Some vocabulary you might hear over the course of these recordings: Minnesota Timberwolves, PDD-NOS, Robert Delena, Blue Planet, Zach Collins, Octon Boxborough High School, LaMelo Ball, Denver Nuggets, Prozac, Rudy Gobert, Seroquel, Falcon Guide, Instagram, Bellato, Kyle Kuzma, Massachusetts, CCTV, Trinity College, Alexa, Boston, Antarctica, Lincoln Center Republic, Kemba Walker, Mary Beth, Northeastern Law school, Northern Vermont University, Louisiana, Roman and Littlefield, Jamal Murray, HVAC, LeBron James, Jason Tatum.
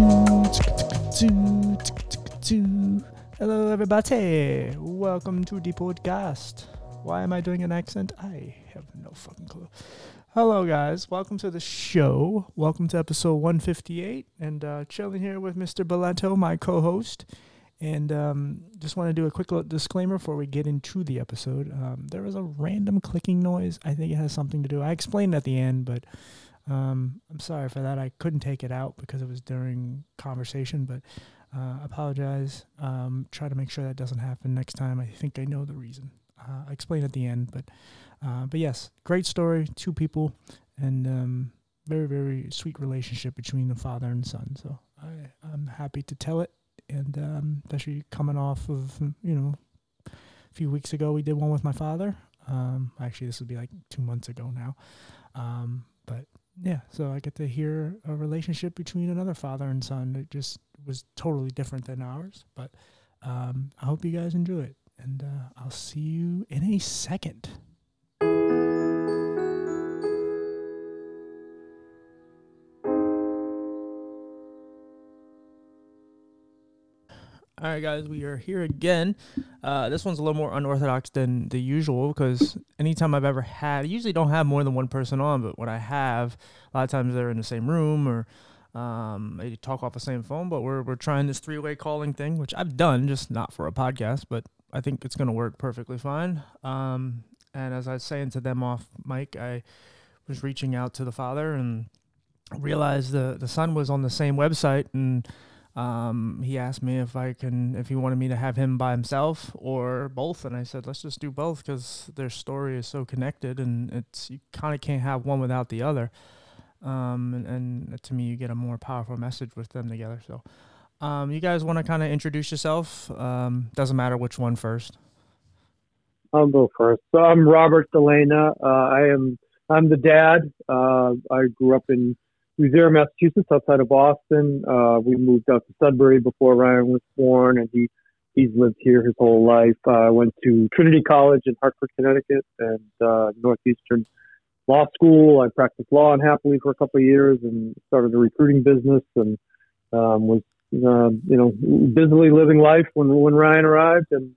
Hello everybody, welcome to the podcast. Why am I doing an accent? I have no fucking clue. Hello guys, welcome to the show. Welcome to episode 158, and chilling here with Mr. Bellato, my co-host. And just want to do a quick disclaimer before we get into the episode. There is a random clicking noise. I think it has something to do. I explained at the end, but I'm sorry for that. I couldn't take it out because it was during conversation, but apologize. Try to make sure that doesn't happen next time. I think I know the reason. I explained at the end, but yes, great story, two people, and very, very sweet relationship between the father and son. So I'm happy to tell it. And especially coming off of, you know, a few weeks ago, we did one with my father. Actually, this would be like 2 months ago now. But yeah, so I get to hear a relationship between another father and son that just was totally different than ours. But I hope you guys enjoy it. And I'll see you in a second. All right, guys, we are here again. This one's a little more unorthodox than the usual because anytime I've ever had, I usually don't have more than one person on, but when I have, a lot of times they're in the same room or they talk off the same phone, but we're trying this three-way calling thing, which I've done, just not for a podcast, but I think it's going to work perfectly fine. And as I was saying to them off mic, I was reaching out to the father and realized the son was on the same website, and he asked me if he wanted me to have him by himself or both. And I said, let's just do both because their story is so connected and it's, you kind of can't have one without the other. And to me, you get a more powerful message with them together. So, you guys want to kind of introduce yourself? Doesn't matter which one first. I'll go first. So I'm Robert Delena. I'm the dad. I grew up in Louisiana, Massachusetts, outside of Boston. We moved out to Sudbury before Ryan was born, and he's lived here his whole life. I went to Trinity College in Hartford, Connecticut, and Northeastern Law school. I practiced law unhappily for a couple of years and started a recruiting business, and was busily living life when Ryan arrived, and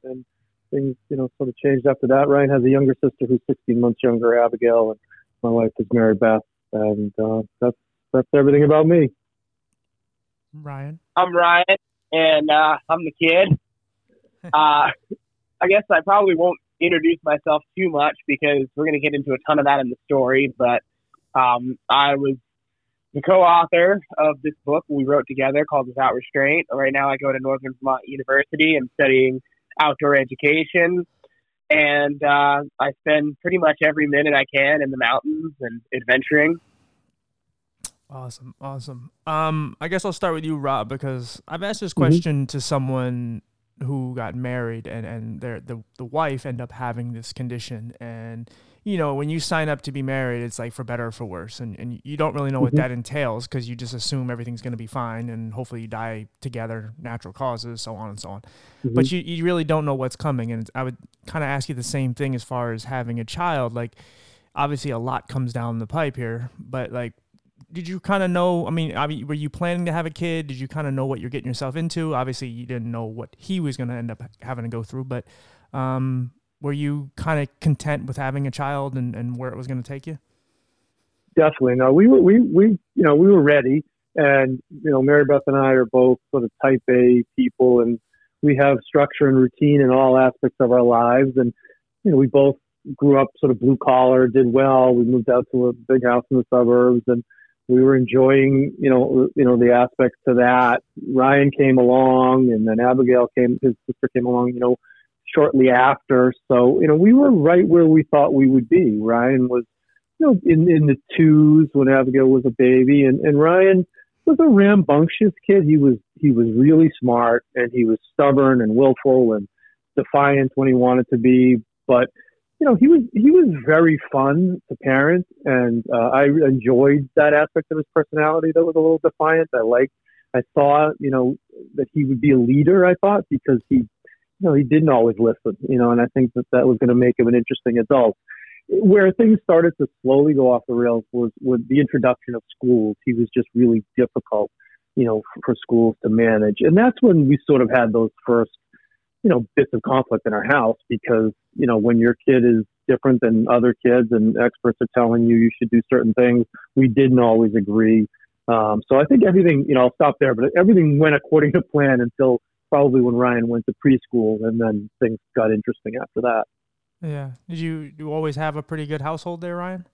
things sort of changed after that. Ryan has a younger sister who's 16 months younger, Abigail, and my wife is Mary Beth, and that's everything about me. Ryan. I'm Ryan, and I'm the kid. I guess I probably won't introduce myself too much because we're going to get into a ton of that in the story, but I was the co-author of this book we wrote together called Without Restraint. Right now I go to Northern Vermont University. I'm studying outdoor education, and I spend pretty much every minute I can in the mountains and adventuring. Awesome. I guess I'll start with you, Rob, because I've asked this question to someone who got married and the wife ended up having this condition. And, when you sign up to be married, it's like for better or for worse. And you don't really know what that entails because you just assume everything's going to be fine and hopefully you die together, natural causes, so on and so on. Mm-hmm. But you really don't know what's coming. And I would kind of ask you the same thing as far as having a child. Like, obviously a lot comes down the pipe here, but like, did you kind of know, I mean, were you planning to have a kid? Did you kind of know what you're getting yourself into? Obviously, you didn't know what he was going to end up having to go through, but were you kind of content with having a child and where it was going to take you? Definitely. No, we were ready. And, Mary Beth and I are both sort of type A people, and we have structure and routine in all aspects of our lives. And, we both grew up sort of blue collar, did well. We moved out to a big house in the suburbs, and we were enjoying, the aspects to that. Ryan came along, and then Abigail his sister came along, shortly after. So, we were right where we thought we would be. Ryan was, in the twos when Abigail was a baby, and Ryan was a rambunctious kid. He was really smart, and he was stubborn and willful and defiant when he wanted to be, but he was very fun to parent, and I enjoyed that aspect of his personality that was a little defiant. I saw, that he would be a leader, I thought, because he, he didn't always listen, and I think that was going to make him an interesting adult. Where things started to slowly go off the rails was with the introduction of schools. He was just really difficult. you know, for schools to manage. And that's when we sort of had those first, you know, bits of conflict in our house, because, you know, when your kid is different than other kids and experts are telling you you should do certain things, we didn't always agree. So I think everything, you know, I'll stop there, but everything went according to plan until probably when Ryan went to preschool, and then things got interesting after that. Yeah. Did you always have a pretty good household there, Ryan?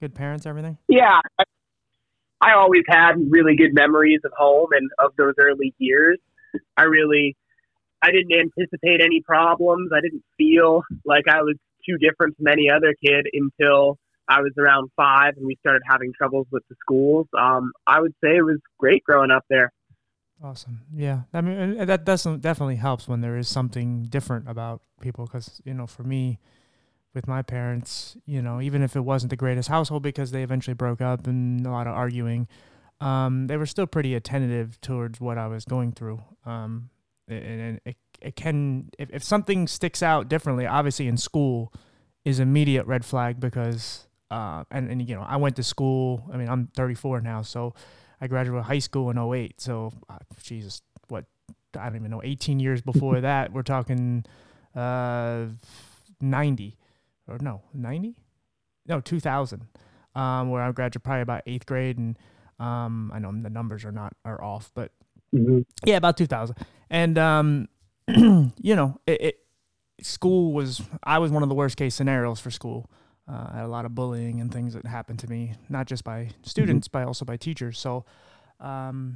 Good parents, everything? Yeah. I always had really good memories of home and of those early years. I didn't anticipate any problems. I didn't feel like I was too different from any other kid until I was around 5 and we started having troubles with the schools. I would say it was great growing up there. Awesome. Yeah. I mean, that definitely helps when there is something different about people. Because, you know, for me, with my parents, you know, even if it wasn't the greatest household, because they eventually broke up and a lot of arguing, they were still pretty attentive towards what I was going through. And it can, if something sticks out differently, obviously in school is immediate red flag, because, and you know, I went to school, I mean, I'm 34 now, so I graduated high school in 08. So, Jesus, what, I don't even know, 18 years before that, we're talking 2000, where I graduated probably about 8th grade. And I know the numbers are off, but mm-hmm. Yeah, about 2000. And, you know, school was, I was one of the worst case scenarios for school. I had a lot of bullying and things that happened to me, not just by students, mm-hmm. but also by teachers. So, and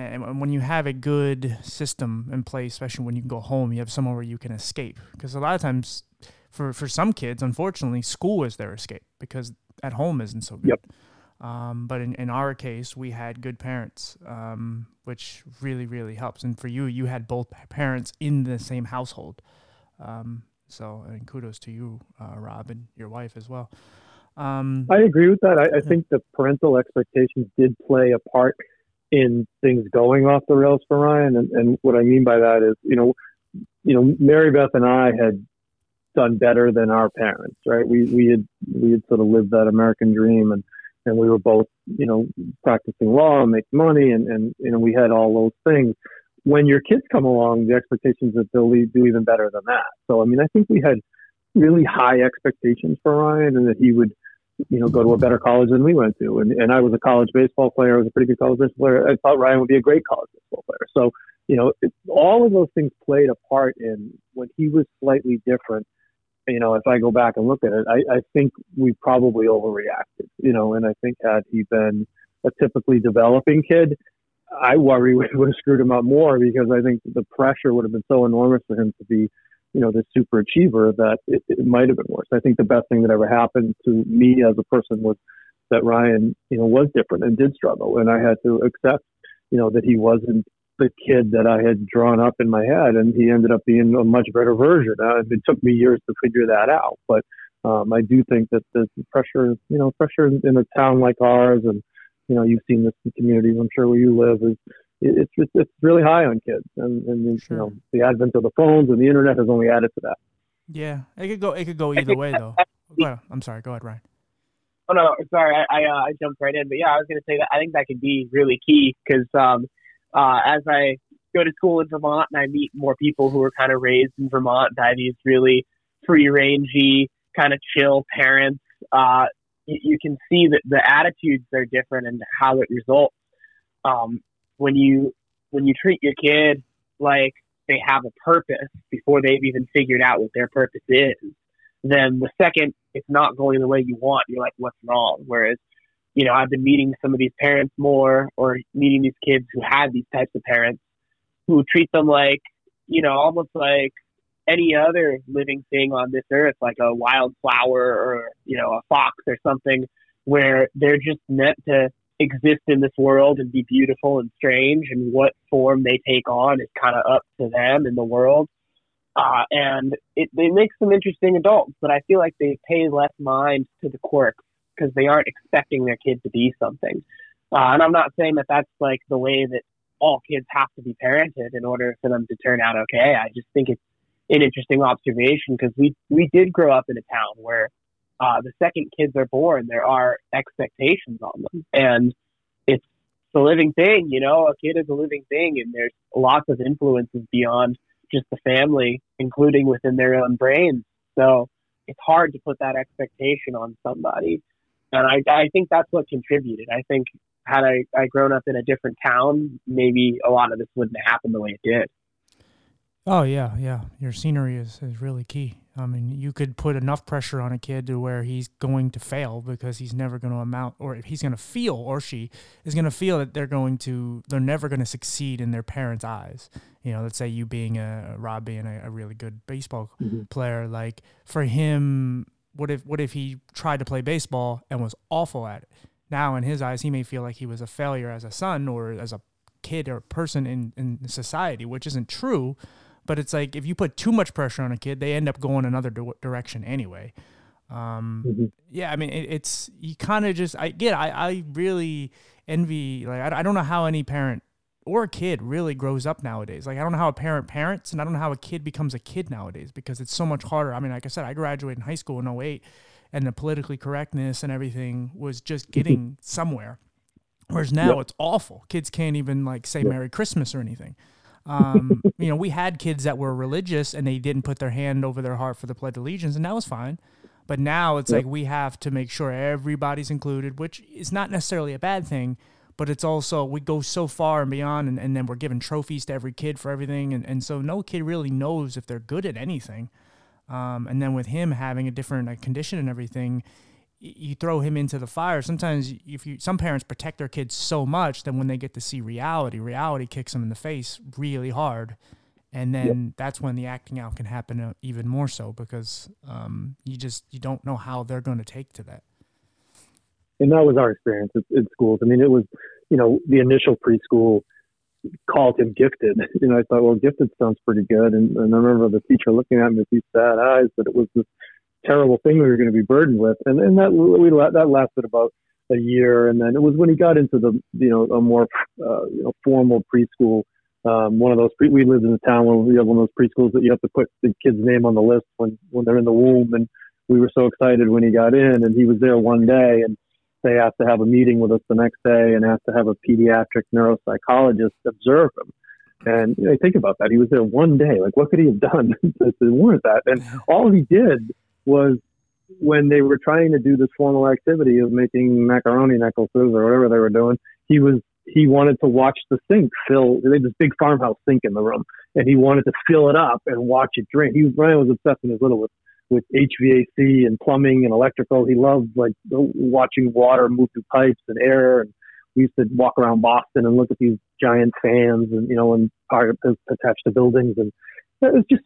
when you have a good system in place, especially when you can go home, you have somewhere where you can escape. Because a lot of times for some kids, unfortunately, school is their escape because at home isn't so good. Yep. But in our case, we had good parents, which really, really helps. And for you, you had both parents in the same household. So, and kudos to you, Rob, and your wife as well. I agree with that. I think the parental expectations did play a part in things going off the rails for Ryan. And what I mean by that is, you know, Mary Beth and I had done better than our parents, right? We had sort of lived that American dream, and we were both, you know, practicing law and making money, and you know, we had all those things. When your kids come along, the expectations that they'll do even better than that. So, I mean, I think we had really high expectations for Ryan, and that he would, you know, go to a better college than we went to. And I was a college baseball player. I was a pretty good college baseball player. I thought Ryan would be a great college baseball player. So, you know, all of those things played a part in when he was slightly different. You know, if I go back and look at it, I think we probably overreacted, you know, and I think had he been a typically developing kid, I worry we would have screwed him up more, because I think the pressure would have been so enormous for him to be, you know, this super achiever that it might have been worse. I think the best thing that ever happened to me as a person was that Ryan, you know, was different and did struggle. And I had to accept, you know, that he wasn't the kid that I had drawn up in my head, and he ended up being a much better version. It took me years to figure that out, but I do think that the pressure, you know, in a town like ours, and you know, you've seen this in communities, I'm sure, where you live, is it's really high on kids, and sure. You know, the advent of the phones and the internet has only added to that. Yeah, it could go either way, though. Well, I'm sorry. Go ahead, Ryan. Oh no, sorry, I jumped right in, but yeah, I was going to say that I think that could be really key, because. As I go to school in Vermont and I meet more people who are kind of raised in Vermont by these really free-rangey, kind of chill parents, you can see that the attitudes are different and how it results. When you treat your kid like they have a purpose before they've even figured out what their purpose is, then the second it's not going the way you want, you're like, what's wrong? Whereas, you know, I've been meeting some of these parents more, or meeting these kids who had these types of parents who treat them like, you know, almost like any other living thing on this earth, like a wildflower or, you know, a fox or something, where they're just meant to exist in this world and be beautiful and strange, and what form they take on is kind of up to them in the world. And it makes them interesting adults, but I feel like they pay less mind to the quirks, because they aren't expecting their kid to be something. And I'm not saying that that's like the way that all kids have to be parented in order for them to turn out okay. I just think it's an interesting observation, because we did grow up in a town where the second kids are born, there are expectations on them. And it's a living thing, you know, a kid is a living thing, and there's lots of influences beyond just the family, including within their own brains. So it's hard to put that expectation on somebody. And I think that's what contributed. I think had I grown up in a different town, maybe a lot of this wouldn't have happened the way it did. Oh, yeah, yeah. Your scenery is really key. I mean, you could put enough pressure on a kid to where he's going to fail because he's never going to amount, or he's going to feel, or she is going to feel that they're never going to succeed in their parents' eyes. You know, let's say you being Rob being a really good baseball mm-hmm. player, like for him, what if he tried to play baseball and was awful at it? Now in his eyes, he may feel like he was a failure as a son or as a kid or person in society, which isn't true. But it's like if you put too much pressure on a kid, they end up going another direction anyway. Mm-hmm. Yeah, I mean, it's you kind of just I really envy. Like I don't know how any parent or kid really grows up nowadays. Like I don't know how a parent parents, and I don't know how a kid becomes a kid nowadays because it's so much harder. I mean, like I said, I graduated in high school in 2008, and the politically correctness and everything was just getting somewhere. Whereas now It's awful. Kids can't even like say Merry Christmas or anything. You know, we had kids that were religious and they didn't put their hand over their heart for the Pledge of Allegiance, and that was fine. But now it's like we have to make sure everybody's included, which is not necessarily a bad thing, but it's also we go so far and beyond, and then we're giving trophies to every kid for everything. And so no kid really knows if they're good at anything. And then with him having a different condition and everything, you throw him into the fire. Sometimes some parents protect their kids so much that when they get to see reality kicks them in the face really hard. And then that's when the acting out can happen even more so because you don't know how they're going to take to that. And that was our experience in schools. I mean, it was, you know, the initial preschool called him gifted. You know, I thought, well, gifted sounds pretty good. And I remember the teacher looking at me with these sad eyes, but it was this terrible thing we were going to be burdened with, and that lasted about a year, and then it was when he got into the a more formal preschool. One of those we lived in a town where we had one of those preschools that you have to put the kid's name on the list when they're in the womb, and we were so excited when he got in, and he was there one day, and they asked to have a meeting with us the next day, and asked to have a pediatric neuropsychologist observe him. And you know, think about that, he was there one day. Like, what could he have done to warrant that? And all he did was when they were trying to do this formal activity of making macaroni necklaces or whatever they were doing, he wanted to watch the sink fill. They had this big farmhouse sink in the room, and he wanted to fill it up and watch it drain. Ryan was obsessed when he was little with HVAC and plumbing and electrical. He loved like watching water move through pipes and air. And we used to walk around Boston and look at these giant fans and and part attached to buildings and. That was just,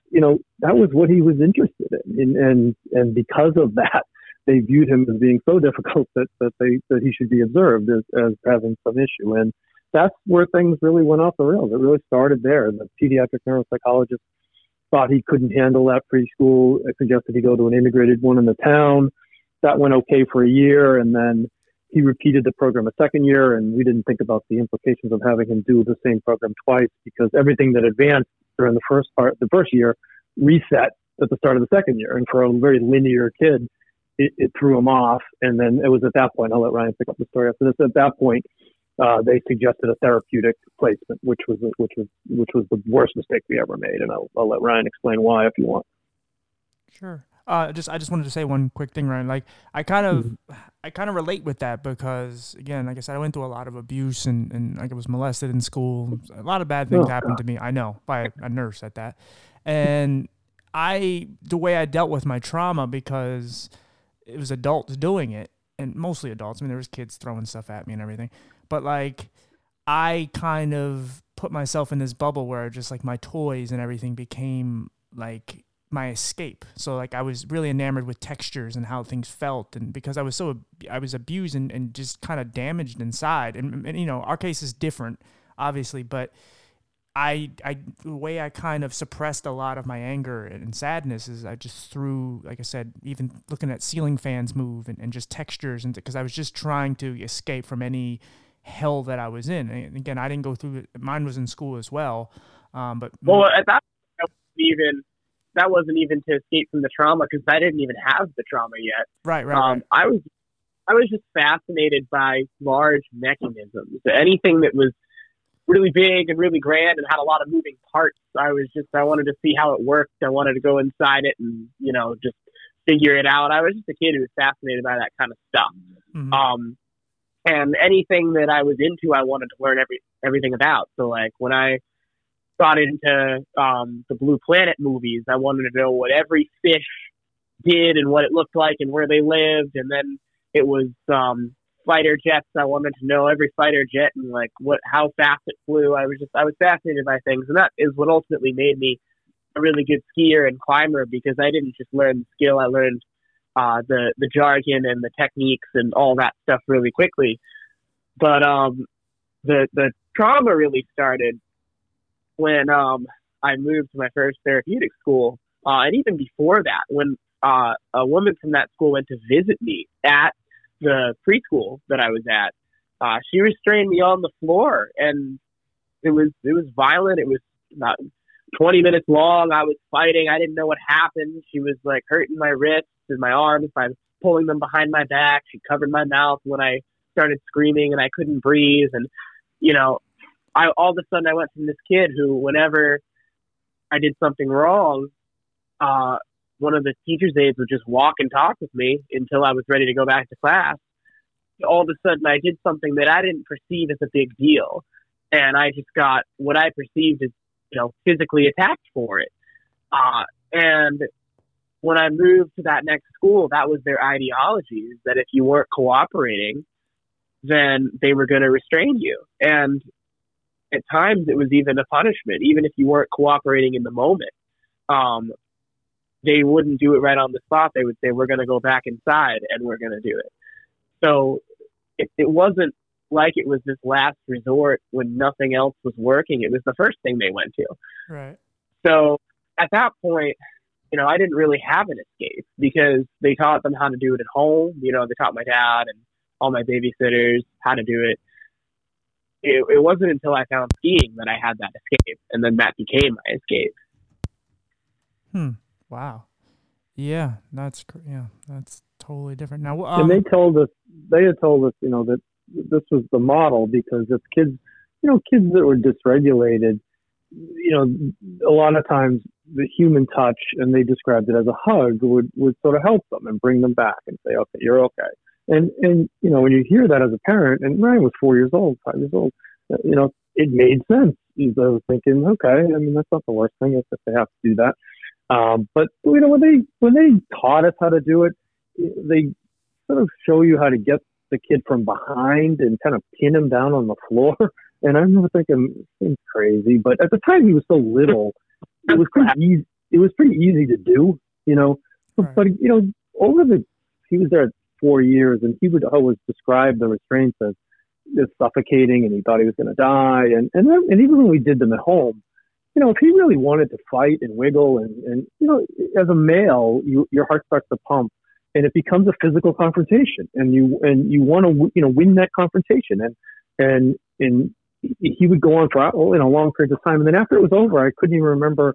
that was what he was interested in. And because of that, they viewed him as being so difficult that he should be observed as having some issue. And that's where things really went off the rails. It really started there. And the pediatric neuropsychologist thought he couldn't handle that preschool. I suggested he go to an integrated one in the town. That went okay for a year. And then he repeated the program a second year. And we didn't think about the implications of having him do the same program twice because everything that advanced in the first year, reset at the start of the second year. And for a very linear kid, it threw him off. And then it was at that point, I'll let Ryan pick up the story after this. At that point, they suggested a therapeutic placement, which was the worst mistake we ever made. And I'll let Ryan explain why if you want. Sure. I just wanted to say one quick thing, Ryan. Like I kind of relate with that because again, like I said, I went through a lot of abuse and like I was molested in school. A lot of bad things happened to me. I know by a nurse at that, and the way I dealt with my trauma because it was adults doing it and mostly adults. I mean, there was kids throwing stuff at me and everything, but like I kind of put myself in this bubble where just like my toys and everything became like my escape. So like I was really enamored with textures and how things felt, and because I was abused and just kind of damaged inside, and our case is different obviously, but the way I kind of suppressed a lot of my anger and sadness is I just threw, like I said, even looking at ceiling fans move and just textures, and because I was just trying to escape from any hell that I was in. And again, I didn't go through it. Mine was in school as well, at that point, that wasn't even to escape from the trauma because I didn't even have the trauma yet. Right. I was just fascinated by large mechanisms. Anything that was really big and really grand and had a lot of moving parts, I wanted to see how it worked. I wanted to go inside it and, you know, just figure it out. I was just a kid who was fascinated by that kind of stuff. Mm-hmm. And anything that I was into, I wanted to learn everything about. So, like, when I got into the Blue Planet movies, I wanted to know what every fish did and what it looked like and where they lived. And then it was fighter jets. I wanted to know every fighter jet and, like, how fast it flew. I was fascinated by things. And that is what ultimately made me a really good skier and climber, because I didn't just learn the skill. I learned the jargon and the techniques and all that stuff really quickly. But the trauma really started when I moved to my first therapeutic school. And even before that, when a woman from that school went to visit me at the preschool that I was at, she restrained me on the floor, and it was violent. It was about 20 minutes long. I was fighting. I didn't know what happened. She was like hurting my wrists and my arms by pulling them behind my back. She covered my mouth when I started screaming and I couldn't breathe. And, you know, all of a sudden I went from this kid who, whenever I did something wrong, one of the teacher's aides would just walk and talk with me until I was ready to go back to class. All of a sudden I did something that I didn't perceive as a big deal, and I just got what I perceived as, you know, physically attacked for it. And when I moved to that next school, that was their ideology, is that if you weren't cooperating, then they were going to restrain you. And at times it was even a punishment, even if you weren't cooperating in the moment. They wouldn't do it right on the spot. They would say, we're going to go back inside and we're going to do it. So it wasn't like it was this last resort when nothing else was working. It was the first thing they went to. Right. So at that point, you know, I didn't really have an escape, because they taught them how to do it at home. You know, they taught my dad and all my babysitters how to do it. It wasn't until I found skiing that I had that escape, and then that became my escape. Wow. Yeah, that's totally different. Now, and they had told us, you know, that this was the model, because if kids that were dysregulated, you know, a lot of times the human touch, and they described it as a hug, would sort of help them and bring them back and say, okay, you're okay. And you know, when you hear that as a parent, and Ryan was 5 years old, you know, it made sense. I was thinking, okay, I mean, that's not the worst thing if they have to do that. But you know, when they taught us how to do it, they sort of show you how to get the kid from behind and kind of pin him down on the floor. And I remember thinking, it seems crazy, but at the time he was so little, it was pretty easy to do, you know. Right. But you know, he was there at 4 years, and he would always describe the restraints as suffocating, and he thought he was going to die. And even when we did them at home, you know, if he really wanted to fight and wiggle, and you know, as a male, your heart starts to pump, and it becomes a physical confrontation, and you want to, you know, win that confrontation, and he would go on for, in a long period of time, and then after it was over, I couldn't even remember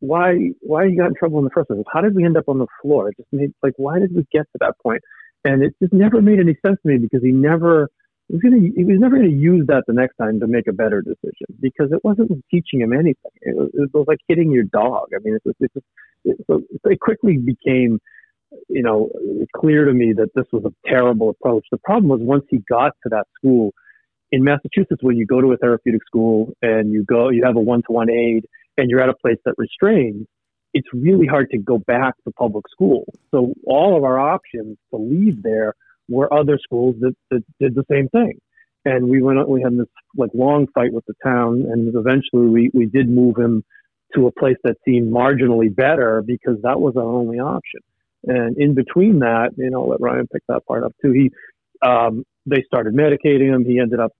why he got in trouble in the first place. How did we end up on the floor? It just made, like, why did we get to that point? And it just never made any sense to me, because he was never going to use that the next time to make a better decision, because it wasn't teaching him anything. It was like hitting your dog. I mean, it quickly became, you know, clear to me that this was a terrible approach. The problem was, once he got to that school in Massachusetts, when you go to a therapeutic school and you have a one-to-one aid, and you're at a place that restrains, it's really hard to go back to public school. So all of our options to leave there were other schools that did the same thing. And we had this, like, long fight with the town, and eventually we did move him to a place that seemed marginally better, because that was our only option. And in between that, you know, I'll let Ryan pick that part up too. They started medicating him. He ended up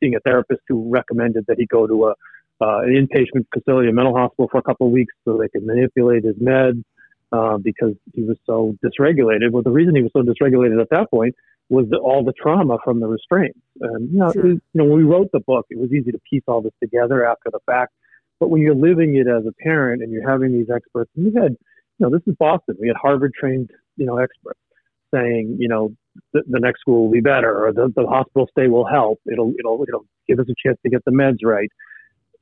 seeing a therapist who recommended that he go to an inpatient facility, a mental hospital, for a couple of weeks so they could manipulate his meds. Because he was so dysregulated. Well, the reason he was so dysregulated at that point was all the trauma from the restraints. And, you know, sure. When we wrote the book, it was easy to piece all this together after the fact. But when you're living it as a parent and you're having these experts, and we had, you know, this is Boston. We had Harvard-trained, you know, experts. saying, you know, the next school will be better, or the hospital stay will help. It'll give us a chance to get the meds right.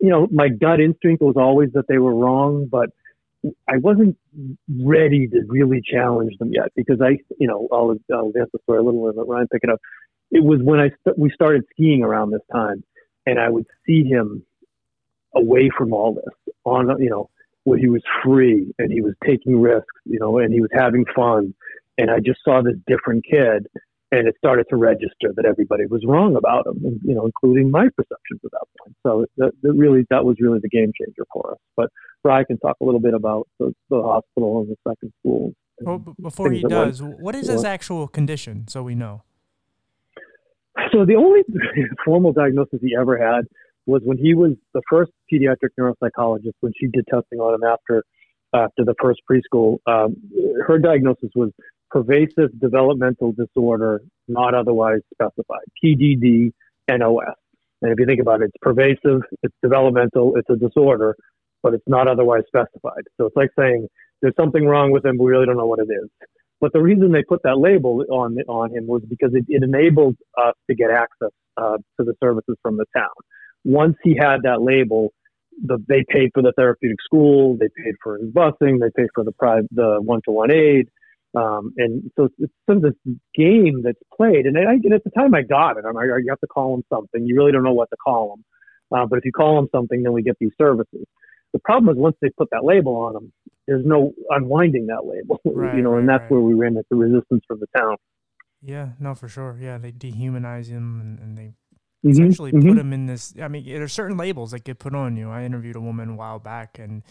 You know, my gut instinct was always that they were wrong, but I wasn't ready to really challenge them yet, because I'll advance the story a little and let Ryan pick it up. It was when we started skiing around this time, and I would see him away from all this on, you know, where he was free and he was taking risks, you know, and he was having fun. And I just saw this different kid, and it started to register that everybody was wrong about him, and, you know, including my perceptions at that point. So that was really the game changer for us. But Ryan can talk a little bit about the hospital and the second school. Well, before he does, what is his actual condition, so we know? So the only formal diagnosis he ever had was when he was the first pediatric neuropsychologist, when she did testing on him after the first preschool. Her diagnosis was pervasive developmental disorder, not otherwise specified, PDD-NOS. And if you think about it, it's pervasive, it's developmental, it's a disorder, but it's not otherwise specified. So it's like saying there's something wrong with him, but we really don't know what it is. But the reason they put that label on him was because it enabled us to get access to the services from the town. Once he had that label, they paid for the therapeutic school, they paid for his busing, they paid for the one-to-one aid. And so it's sort of this game that's played. And at the time I got it. I'm like, you have to call him something. You really don't know what to call him. But if you call him something, then we get these services. The problem is once they put that label on him, there's no unwinding that label, right, you know, and that's right. Where we ran into resistance from the town. Yeah, no, for sure. Yeah, they dehumanize him and they essentially put him in this. I mean, there are certain labels that get put on you. I interviewed a woman a while back, and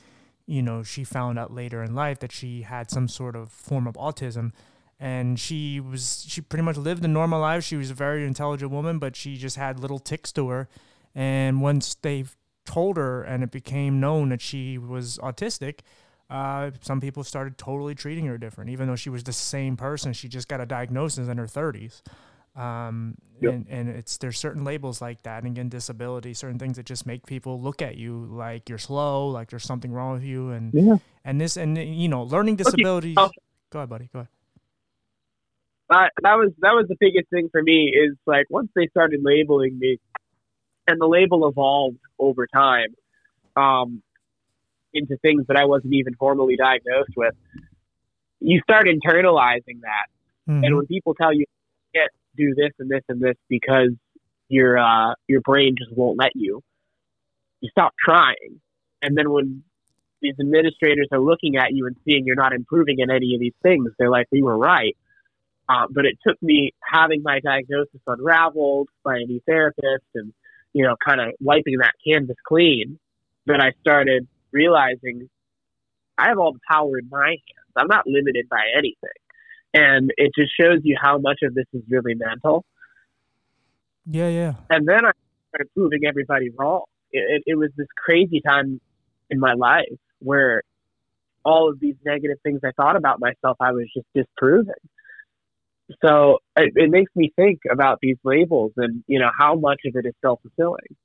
you know, she found out later in life that she had some sort of form of autism, and she pretty much lived a normal life. She was a very intelligent woman, but she just had little tics to her. And once they told her and it became known that she was autistic, some people started totally treating her different, even though she was the same person. She just got a diagnosis in her 30s. Yep. And there's certain labels like that. And again, disability, certain things that just make people look at you like you're slow, like there's something wrong with you. And, and you know, learning disabilities. Okay. Go ahead, buddy. Go ahead. That was the biggest thing for me, is like, once they started labeling me, and the label evolved over time, into things that I wasn't even formally diagnosed with, you start internalizing that. Mm-hmm. And when people tell you, do this and this and this because your brain just won't let you. You stop trying, and then when these administrators are looking at you and seeing you're not improving in any of these things, they're like, "We were right." But it took me having my diagnosis unraveled by a new therapist, and you know, kind of wiping that canvas clean, that I started realizing I have all the power in my hands. I'm not limited by anything. And it just shows you how much of this is really mental. Yeah, yeah. And then I started proving everybody wrong. It was this crazy time in my life where all of these negative things I thought about myself, I was just disproving. So it makes me think about these labels and, you know, how much of it is self-fulfilling.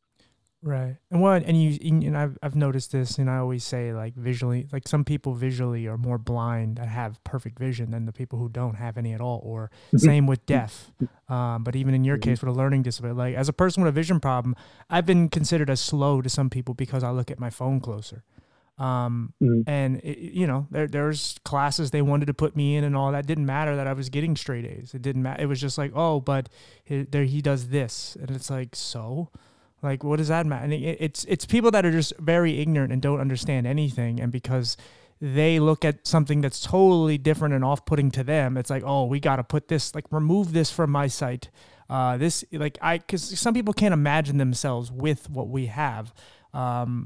Right. And I've noticed this, and I always say, like, visually, like some people visually are more blind and have perfect vision than the people who don't have any at all, or same with deaf. But even in your case with a learning disability, like as a person with a vision problem, I've been considered as slow to some people because I look at my phone closer. And it, you know, there's classes they wanted to put me in and all that. It didn't matter that I was getting straight A's. It didn't matter. It was just like, oh, but he does this. And it's like, so? Like, what does that matter? And it's people that are just very ignorant and don't understand anything. And because they look at something that's totally different and off-putting to them, it's like, oh, we got to put this, like, remove this from my sight. Because some people can't imagine themselves with what we have.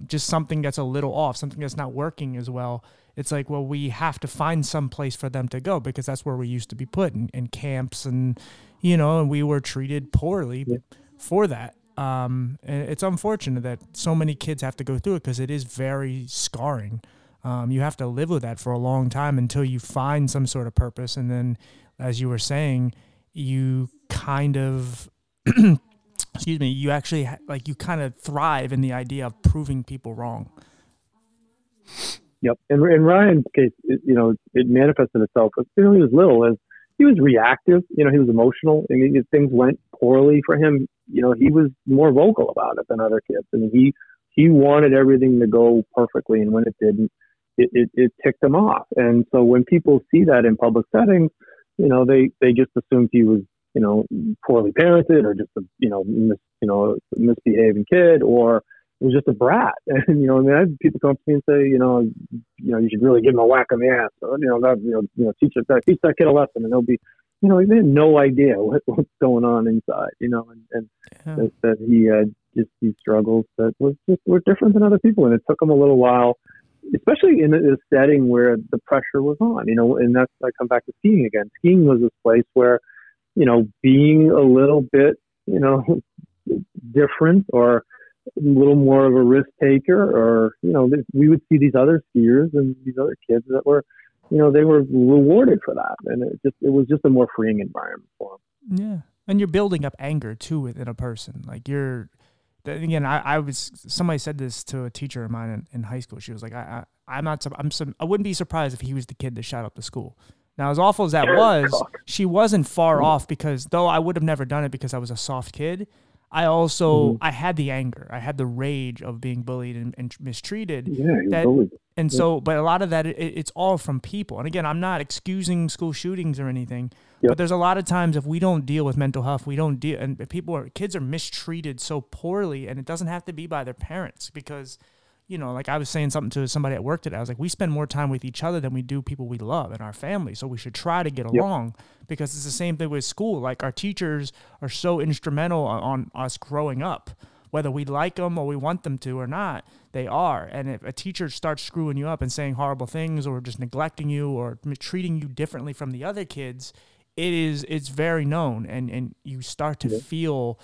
Just something that's a little off, something that's not working as well. It's like, well, we have to find some place for them to go, because that's where we used to be put in camps, and, you know, and we were treated poorly for that. And it's unfortunate that so many kids have to go through it, because it is very scarring. You have to live with that for a long time until you find some sort of purpose. And then, as you were saying, you kind of, excuse me, you actually like, you kind of thrive in the idea of proving people wrong. Yep. In Ryan's case, it manifested itself as little as he was reactive. You know, he was emotional. I mean, if things went poorly for him, you know, he was more vocal about it than other kids. I mean, he wanted everything to go perfectly, and when it didn't, it ticked him off. And so when people see that in public settings, you know, they just assumed he was, you know, poorly parented, or just a, you know, misbehaving kid, or it was just a brat. And, you know, I mean, I had people come up to me and say, you know, you should really give him a whack on the ass. Or, you know, teach that kid a lesson, and they'll be, you know, they had no idea what's going on inside, you know, and that he had just these struggles that were different than other people. And it took him a little while, especially in a setting where the pressure was on, you know, and that's, I come back to skiing again. Skiing was this place where, you know, being a little bit, you know, different, or a little more of a risk taker, or, you know, we would see these other skiers and these other kids that were, you know, they were rewarded for that. And it was just a more freeing environment for them. Yeah. And you're building up anger too within a person. Like again, somebody said this to a teacher of mine in high school. She was like, I wouldn't be surprised if he was the kid that shot up the school. Now, as awful as that was, she wasn't far off, because though I would have never done it because I was a soft kid, I also, I had the anger. I had the rage of being bullied and mistreated. Yeah, bullied. And so, but a lot of that, it's all from people. And again, I'm not excusing school shootings or anything, but there's a lot of times if we don't deal with mental health, and kids are mistreated so poorly, and it doesn't have to be by their parents, because, you know, like I was saying something to somebody at work today, I was like, we spend more time with each other than we do people we love and our family. So we should try to get along, because it's the same thing with school. Like, our teachers are so instrumental on us growing up, whether we like them or we want them to or not, they are. And if a teacher starts screwing you up and saying horrible things, or just neglecting you, or treating you differently from the other kids, it's very known. And you start to feel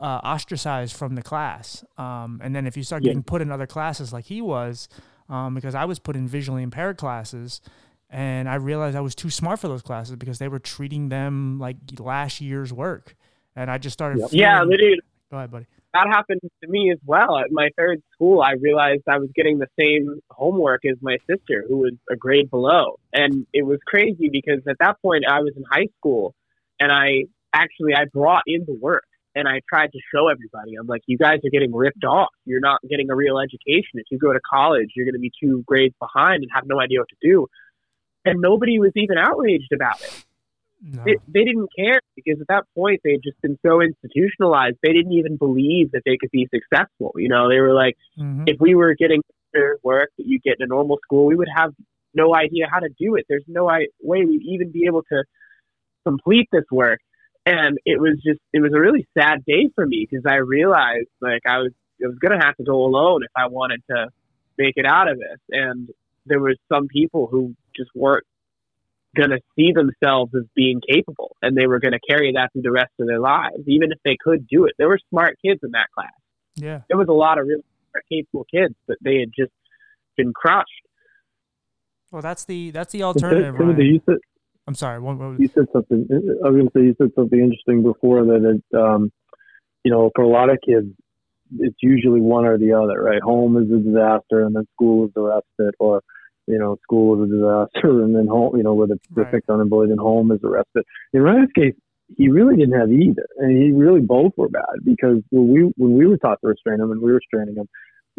ostracized from the class. And then if you start getting put in other classes like he was, because I was put in visually impaired classes, and I realized I was too smart for those classes because they were treating them like last year's work. And I just started Go ahead, buddy. That happened to me as well. At my third school, I realized I was getting the same homework as my sister, who was a grade below. And it was crazy, because at that point I was in high school, and I brought in the work, and I tried to show everybody. I'm like, you guys are getting ripped off. You're not getting a real education. If you go to college, you're going to be 2 grades behind and have no idea what to do. And nobody was even outraged about it. No. They didn't care, because at that point they had just been so institutionalized. They didn't even believe that they could be successful. You know, they were like, if we were getting work that you get in a normal school, we would have no idea how to do it. There's no way we'd even be able to complete this work. And it was a really sad day for me, because I realized, like, I was going to have to go alone if I wanted to make it out of this. And there were some people who just weren't going to see themselves as being capable, and they were going to carry that through the rest of their lives, even if they could do it. There were smart kids in that class. Yeah, there was a lot of really capable kids, but they had just been crushed. Well, that's the alternative. I'm sorry. What you said something. I was going to say, you said something interesting before that. You know, for a lot of kids, it's usually one or the other, right? Home is a disaster, and then school is the rest of it, or, you know, school is a disaster, and then home, you know, where they're picked on and bullied, and home is the rest of it. In Ryan's case, he really didn't have either, and he really both were bad, because when we were taught to restrain him, and we were restraining him,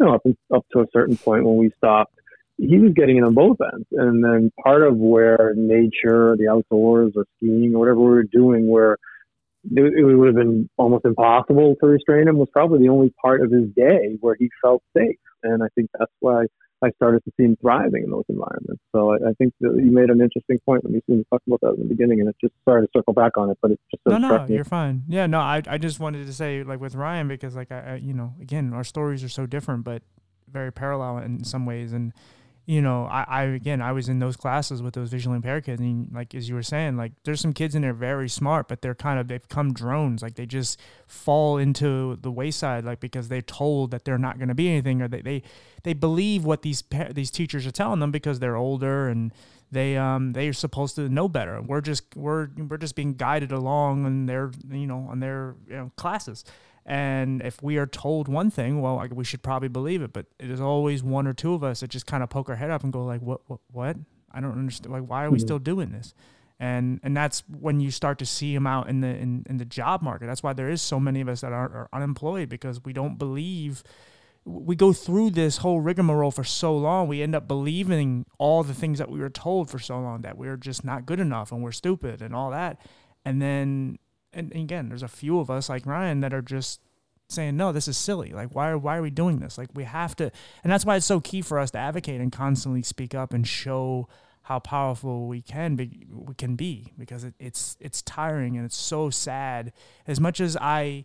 you know, up to a certain point when we stopped, he was getting it on both ends. And then part of where nature, the outdoors, or skiing, or whatever we were doing, where it would have been almost impossible to restrain him, was probably the only part of his day where he felt safe. And I think that's why I started to see him thriving in those environments. So I think that you made an interesting point when you talked about that in the beginning, and it's just, sorry to circle back on it, but it's just no, you're fine. Yeah, no, I just wanted to say, like, with Ryan, because, like, I you know, again, our stories are so different, but very parallel in some ways. And, you know, I was in those classes with those visually impaired kids, and, like, as you were saying, like, there's some kids in there very smart, but they've become drones. Like, they just fall into the wayside, like, because they're told that they're not going to be anything, or they believe what these teachers are telling them, because they're older and they're supposed to know better. We're just being guided along on their classes. And if we are told one thing, well, we should probably believe it. But it is always one or two of us that just kind of poke our head up and go, like, what? I don't understand. Like, why are we still doing this? And that's when you start to see them out in the job market. That's why there is so many of us that are unemployed, because we don't believe. We go through this whole rigmarole for so long, we end up believing all the things that we were told for so long, that we're just not good enough and we're stupid and all that. And then, and again, there's a few of us like Ryan that are just saying, no, this is silly. Like, why are we doing this? Like, we have to, and that's why it's so key for us to advocate and constantly speak up and show how powerful we can be, because it's tiring and it's so sad. As much as I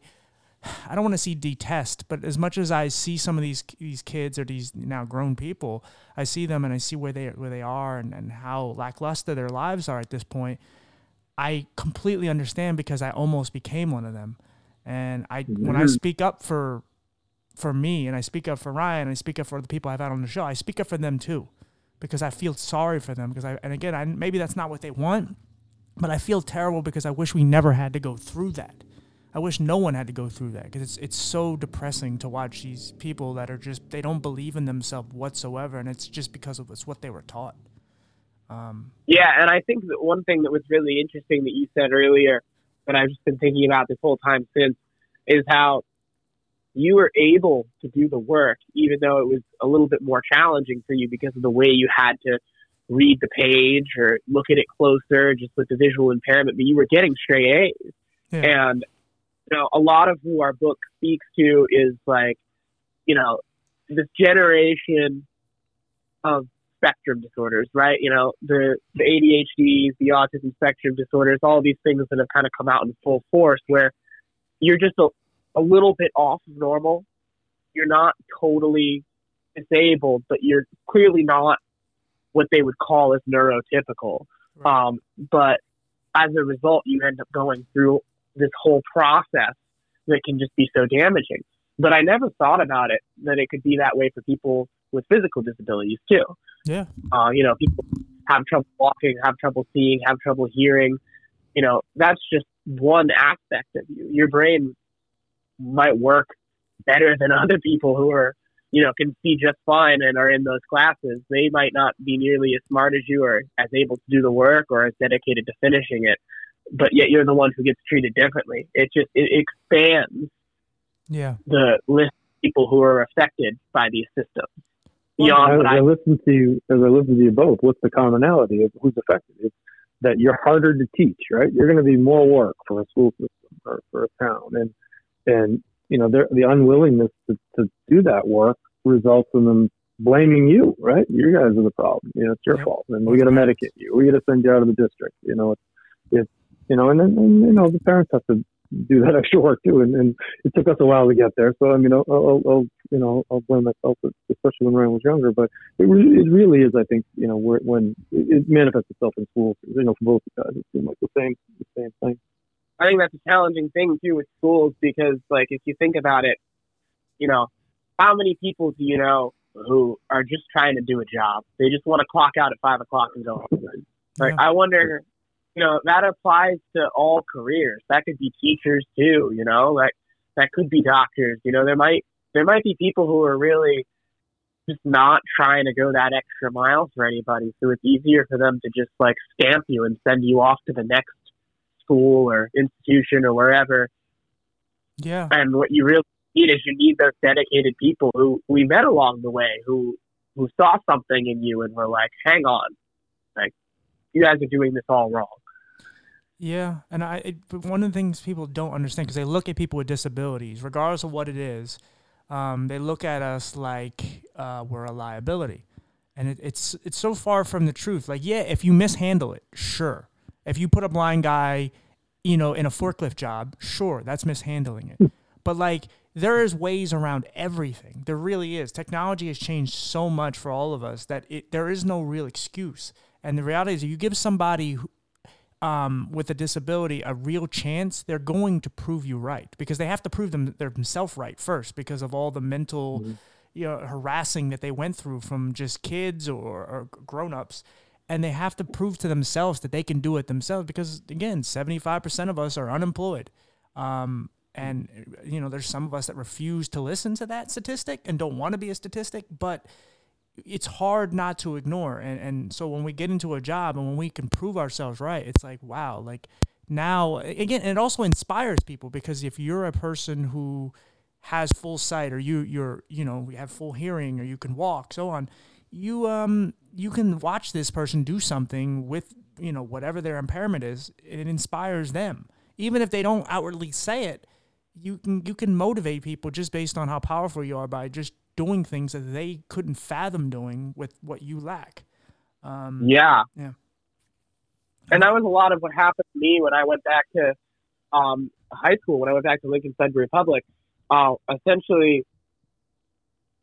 don't want to see detest, but as much as I see some of these kids or these now grown people, I see them and I see where they are and how lackluster their lives are at this point. I completely understand, because I almost became one of them. And when I speak up for me, and I speak up for Ryan, and I speak up for the people I've had on the show, I speak up for them too, because I feel sorry for them. Because I maybe that's not what they want, but I feel terrible because I wish we never had to go through that. I wish no one had to go through that, because it's so depressing to watch these people that are just, they don't believe in themselves whatsoever, and it's just because of it's what they were taught. Yeah, and I think that one thing that was really interesting that you said earlier, and I've just been thinking about this whole time since, is how you were able to do the work, even though it was a little bit more challenging for you because of the way you had to read the page or look at it closer, just with the visual impairment, but you were getting straight A's. Yeah. And you know, a lot of who our book speaks to is like, you know, this generation of spectrum disorders, right? You know, the ADHDs, the autism spectrum disorders, all these things that have kind of come out in full force, where you're just a little bit off of normal. You're not totally disabled, but you're clearly not what they would call as neurotypical. Right. But as a result, you end up going through this whole process that can just be so damaging. But I never thought about it, that it could be that way for people with physical disabilities too. Yeah. You know, people have trouble walking, have trouble seeing, have trouble hearing. You know, that's just one aspect of you. Your brain might work better than other people who are, you know, can see just fine and are in those classes. They might not be nearly as smart as you, or as able to do the work, or as dedicated to finishing it. But yet you're the one who gets treated differently. It just, it expands the list of people who are affected by these systems. As I listen to you both, what's the commonality of who's affected? It's that you're harder to teach, right? You're going to be more work for a school system or for a town. And you know, the unwillingness to do that work results in them blaming you, right? You guys are the problem. You know, it's your fault. And we got to medicate you. We got to send you out of the district. You know, it's you know, and then, and, you know, the parents have to do that extra work too. And it took us a while to get there. So, I mean, I'll blame myself, especially when Ryan was younger, but it really is, I think, you know, when it manifests itself in schools, you know, for both sides, it seems like the same thing. I think that's a challenging thing too with schools, because like, if you think about it, you know, how many people do you know who are just trying to do a job? They just want to clock out at 5:00 and go home. Like, I wonder, you know, that applies to all careers. That could be teachers too, you know, like that could be doctors. You know, there might be people who are really just not trying to go that extra mile for anybody. So it's easier for them to just like stamp you and send you off to the next school or institution or wherever. Yeah. And what you really need is those dedicated people who we met along the way, who saw something in you and were like, hang on, like, you guys are doing this all wrong. Yeah, and one of the things people don't understand, because they look at people with disabilities, regardless of what it is, they look at us like we're a liability. And it's so far from the truth. Like, yeah, if you mishandle it, sure. If you put a blind guy, you know, in a forklift job, sure, that's mishandling it. But, like, there is ways around everything. There really is. Technology has changed so much for all of us that there is no real excuse. And the reality is, if you give somebody with a disability a real chance, they're going to prove you right, because they have to prove themselves right first, because of all the mental, you know, harassing that they went through from just kids or grown-ups. And they have to prove to themselves that they can do it themselves, because, again, 75% of us are unemployed. And, you know, there's some of us that refuse to listen to that statistic and don't want to be a statistic, but it's hard not to ignore. And so when we get into a job and when we can prove ourselves right, it's like, wow, like now, again, and it also inspires people, because if you're a person who has full sight, or you have full hearing, or you can walk, so on, you can watch this person do something with, whatever their impairment is, and it inspires them. Even if they don't outwardly say it, you can motivate people just based on how powerful you are by just doing things that they couldn't fathom doing with what you lack. Yeah. And that was a lot of what happened to me when I went back to high school, when I went back to Lincoln Center Republic. Essentially,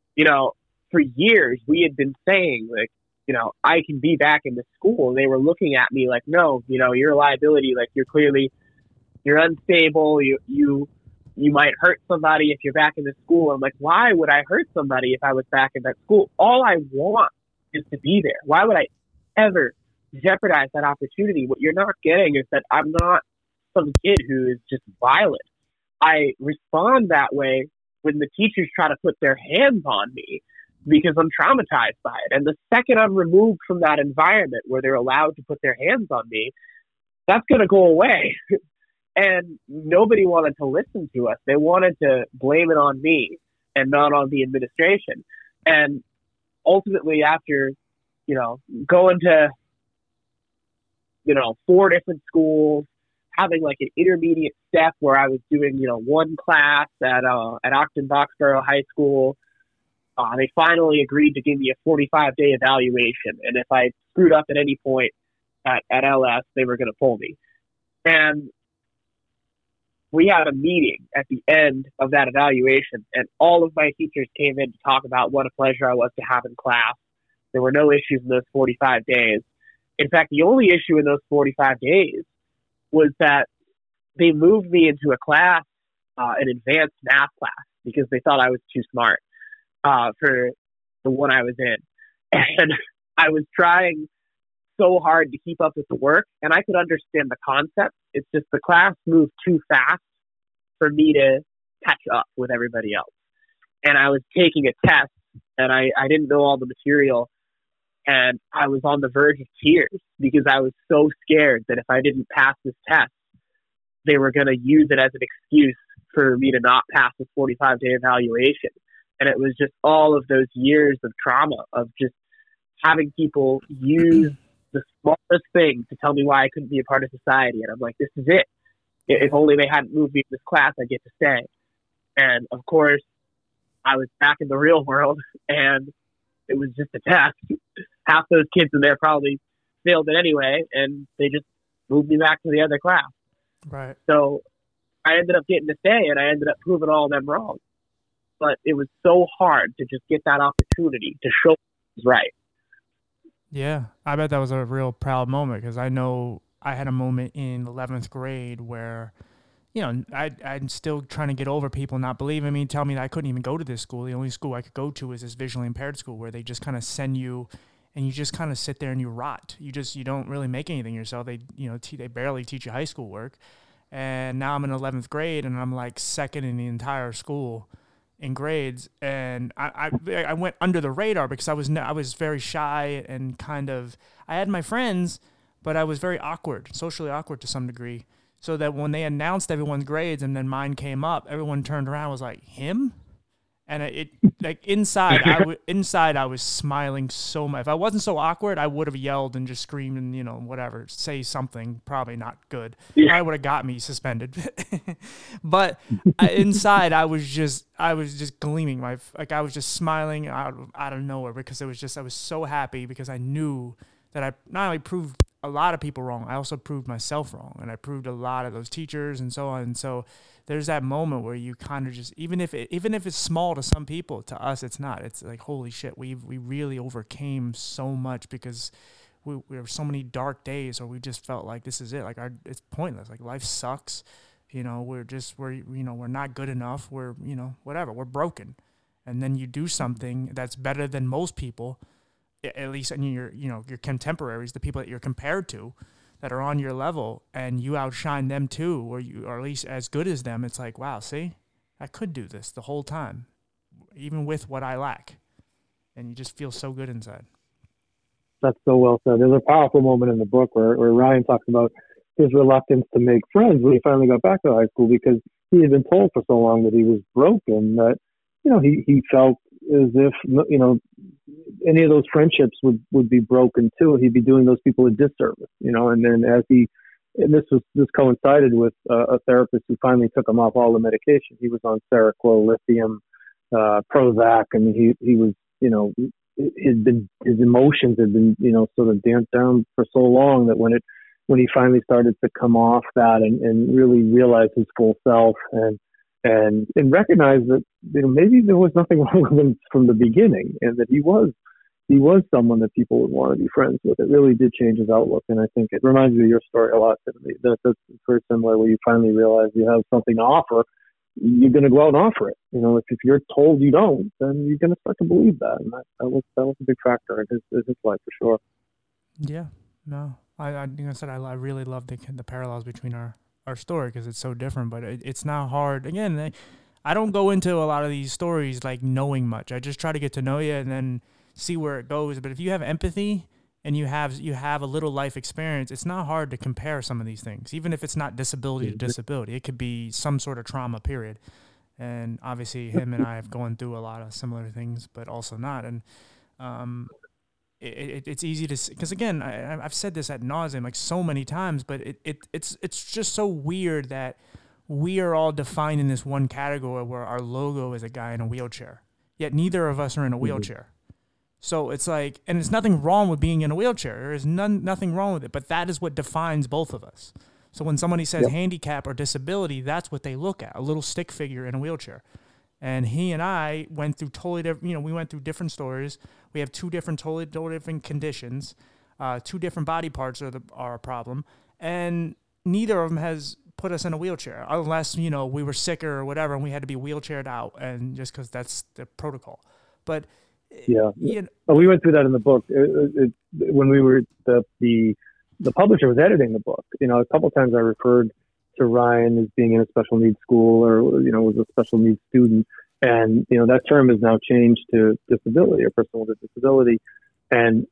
for years we had been saying, like, I can be back in the school. And they were looking at me like, no, you're a liability. Like, you're clearly, you're unstable. You might hurt somebody if you're back in the school. I'm like, why would I hurt somebody if I was back in that school? All I want is to be there. Why would I ever jeopardize that opportunity? What you're not getting is that I'm not some kid who is just violent. I respond that way when the teachers try to put their hands on me, because I'm traumatized by it. And the second I'm removed from that environment where they're allowed to put their hands on me, that's going to go away. And nobody wanted to listen to us. They wanted to blame it on me and not on the administration. And ultimately, after, going to, 4 different schools, having like an intermediate step where I was doing, 1 class at Octon Boxborough High School, they finally agreed to give me a 45-day evaluation. And if I screwed up at any point at LS, they were going to pull me. And we had a meeting at the end of that evaluation, and all of my teachers came in to talk about what a pleasure I was to have in class. There were no issues in those 45 days. In fact, the only issue in those 45 days was that they moved me into a class, an advanced math class, because they thought I was too smart for the one I was in. And I was trying so hard to keep up with the work, and I could understand the concept. It's just the class moved too fast for me to catch up with everybody else. And I was taking a test, and I didn't know all the material, and I was on the verge of tears because I was so scared that if I didn't pass this test, they were going to use it as an excuse for me to not pass this 45-day evaluation. And it was just all of those years of trauma of just having people use the smallest thing to tell me why I couldn't be a part of society. And I'm like, this is it. If only they hadn't moved me to this class, I'd get to stay. And of course, I was back in the real world, and it was just a test. Half those kids in there probably failed it anyway, and they just moved me back to the other class. Right. So I ended up getting to stay, and I ended up proving all of them wrong. But it was so hard to just get that opportunity to show it was right. Yeah, I bet that was a real proud moment, because I know I had a moment in 11th grade where, I'm still trying to get over people not believing me, tell me that I couldn't even go to this school. The only school I could go to is this visually impaired school where they just kind of send you, and you just kind of sit there and you rot. You don't really make anything yourself. They, they barely teach you high school work. And now I'm in 11th grade, and I'm like second in the entire school in grades, and I went under the radar because I was very shy, and kind of, I had my friends, but I was very awkward, socially awkward to some degree, so that when they announced everyone's grades and then mine came up, everyone turned around and was like, him? And it, like, inside I was smiling so much. If I wasn't so awkward, I would have yelled and just screamed and, whatever, say something, probably not good. Yeah. I would have got me suspended. But inside I was just gleaming. I was just smiling out of nowhere, because it was just, I was so happy because I knew that I not only proved a lot of people wrong, I also proved myself wrong. And I proved a lot of those teachers and so on. And so there's that moment where you kind of just, even if it's small to some people, to us it's not. It's like, holy shit, we really overcame so much, because we have so many dark days, or we just felt like this is it, like it's pointless, like life sucks, we're not good enough, we're whatever, we're broken. And then you do something that's better than most people, at least in your contemporaries, the people that you're compared to, that are on your level, and you outshine them too, or you are at least as good as them. It's like, wow, see, I could do this the whole time, even with what I lack. and you just feel so good inside. That's so well said. There's a powerful moment in the book where Ryan talks about his reluctance to make friends when he finally got back to high school, because he had been told for so long that he was broken that, you know, he felt as if, you know, any of those friendships would be broken too. He'd be doing those people a disservice, you know. And then as this coincided with a therapist who finally took him off all the medication. He was on Seroquel, lithium, Prozac. I mean, he was, you know, his emotions had been, you know, sort of damped down for so long that when he finally started to come off that and really realize his full self and recognize that, you know, maybe there was nothing wrong with him from the beginning, and that he was someone that people would want to be friends with. It really did change his outlook, and I think it reminds me of your story a lot. That's very similar, where you finally realize you have something to offer, you're going to go out and offer it. You know, if you're told you don't, then you're going to start to believe that, and that was a big factor in his life for sure. Yeah, no, I really love the parallels between our story, because it's so different, but it's not hard. Again, I don't go into a lot of these stories like knowing much. I just try to get to know you and then see where it goes. But if you have empathy and you have a little life experience, it's not hard to compare some of these things, even if it's not disability to disability. It could be some sort of trauma period. And obviously him and I have gone through a lot of similar things, but also not. And it's easy to see, because again, I've said this ad nauseum like so many times, but it's just so weird that we are all defined in this one category where our logo is a guy in a wheelchair, yet neither of us are in a wheelchair. So it's like, and there's nothing wrong with being in a wheelchair. There is nothing wrong with it, but that is what defines both of us. So when somebody says handicap or disability, that's what they look at, a little stick figure in a wheelchair. And he and I went through totally different, you know, we went through different stories. We have totally different conditions. Two different body parts are a problem. And neither of them has put us in a wheelchair, unless, you know, we were sicker or whatever and we had to be wheelchaired out, and just because that's the protocol. But yeah, you know, we went through that in the book. When we were the publisher was editing the book, you know, a couple of times I referred to Ryan as being in a special needs school, or, you know, was a special needs student, and, you know, that term has now changed to disability or person with a disability. And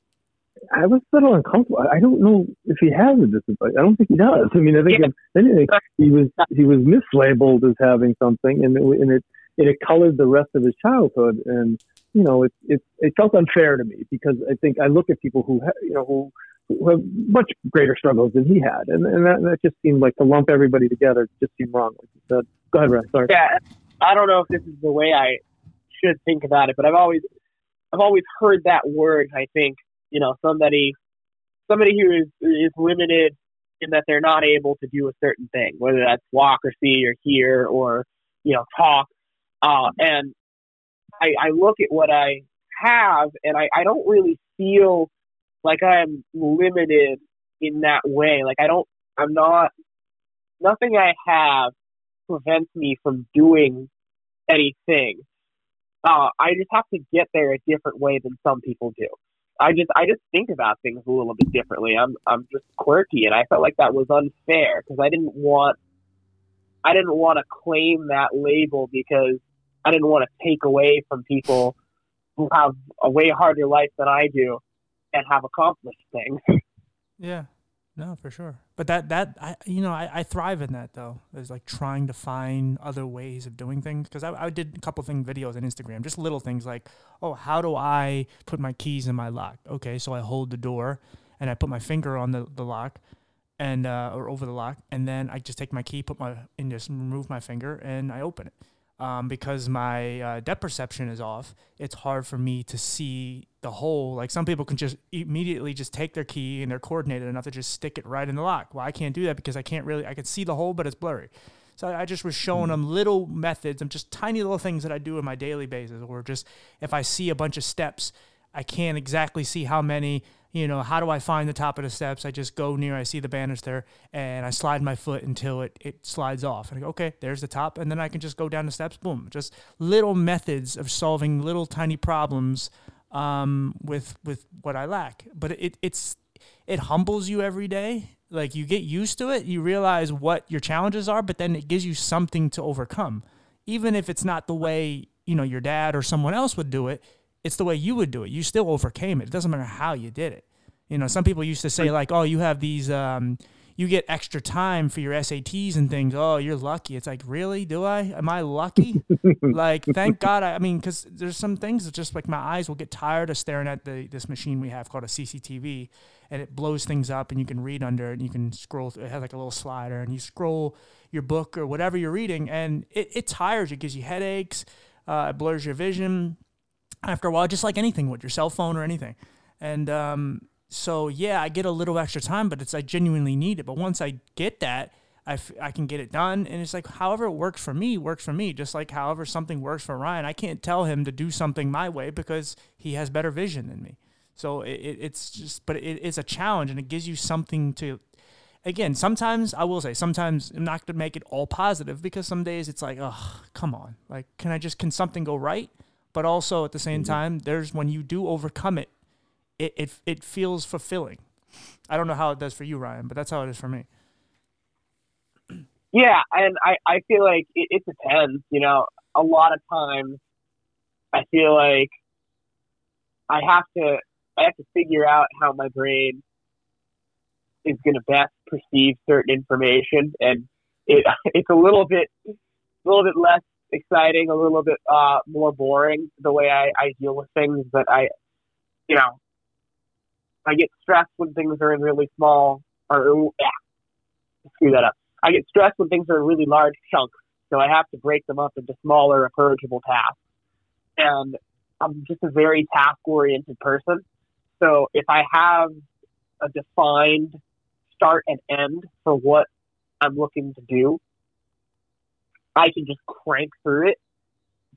I was a little uncomfortable. I don't know if he has a disability. I don't think he does. I mean, I think if anything, he was mislabeled as having something, and it colored the rest of his childhood. And, you know, it felt unfair to me, because I think I look at people who have much greater struggles than he had, and that just seemed like, to lump everybody together just seemed wrong. Like you said, go ahead, Ryan. Sorry. Yeah, I don't know if this is the way I should think about it, but I've always heard that word. I think, you know, somebody who is limited in that they're not able to do a certain thing, whether that's walk or see or hear or, you know, talk, and I look at what I have, and I don't really feel like I'm limited in that way. Like nothing I have prevents me from doing anything. I just have to get there a different way than some people do. I just think about things a little bit differently. I'm just quirky, and I felt like that was unfair, because I didn't want to claim that label, because I didn't want to take away from people who have a way harder life than I do and have accomplished things. Yeah, no, for sure. But I thrive in that, though. There's like trying to find other ways of doing things. Because I did a couple thing videos on Instagram, just little things like, oh, how do I put my keys in my lock? Okay, so I hold the door and I put my finger on the lock, and or over the lock, and then I just take my key, just remove my finger, and I open it. Because my depth perception is off, it's hard for me to see the hole. Like some people can just immediately just take their key, and they're coordinated enough to just stick it right in the lock. Well, I can't do that, because I can see the hole, but it's blurry. So I just was showing them little methods, and just tiny little things that I do on my daily basis, or just if I see a bunch of steps, I can't exactly see how many, you know, how do I find the top of the steps? I just go near, I see the banister, and I slide my foot until it slides off. And I go, okay, there's the top. And then I can just go down the steps, boom. Just little methods of solving little tiny problems with what I lack. But it humbles you every day. Like you get used to it, you realize what your challenges are, but then it gives you something to overcome. Even if it's not the way, you know, your dad or someone else would do it, It's the way you would do it. You still overcame it. It doesn't matter how you did it. You know, some people used to say like, oh, you have these, you get extra time for your SATs and things. Oh, you're lucky. It's like, really? Do I? Am I lucky? Like, thank God. I mean, because there's some things that just like my eyes will get tired of staring at this machine we have called a CCTV, and it blows things up, and you can read under it, and you can scroll through. It has like a little slider, and you scroll your book or whatever you're reading, and it tires you. It gives you headaches. It blurs your vision. After a while, just like anything with your cell phone or anything. And so, yeah, I get a little extra time, but I genuinely need it. But once I get that, I can get it done. And it's like, however it works for me, Just like however something works for Ryan, I can't tell him to do something my way because he has better vision than me. So it's just, but it's a challenge, and it gives you something to, again, sometimes I will say, sometimes I'm not going to make it all positive because some days it's like, oh, come on. Like, can something go right? But also at the same time, there's when you do overcome it, it feels fulfilling. I don't know how it does for you, Ryan, but that's how it is for me. Yeah, and I feel like it depends. You know, a lot of times I feel like I have to figure out how my brain is going to best perceive certain information, and it's a little bit less exciting, a little bit more boring the way I deal with things. But I get stressed when things are in really small, I get stressed when things are in really large chunks, so I have to break them up into smaller, approachable tasks. And I'm just a very task-oriented person, so if I have a defined start and end for what I'm looking to do, I can just crank through it.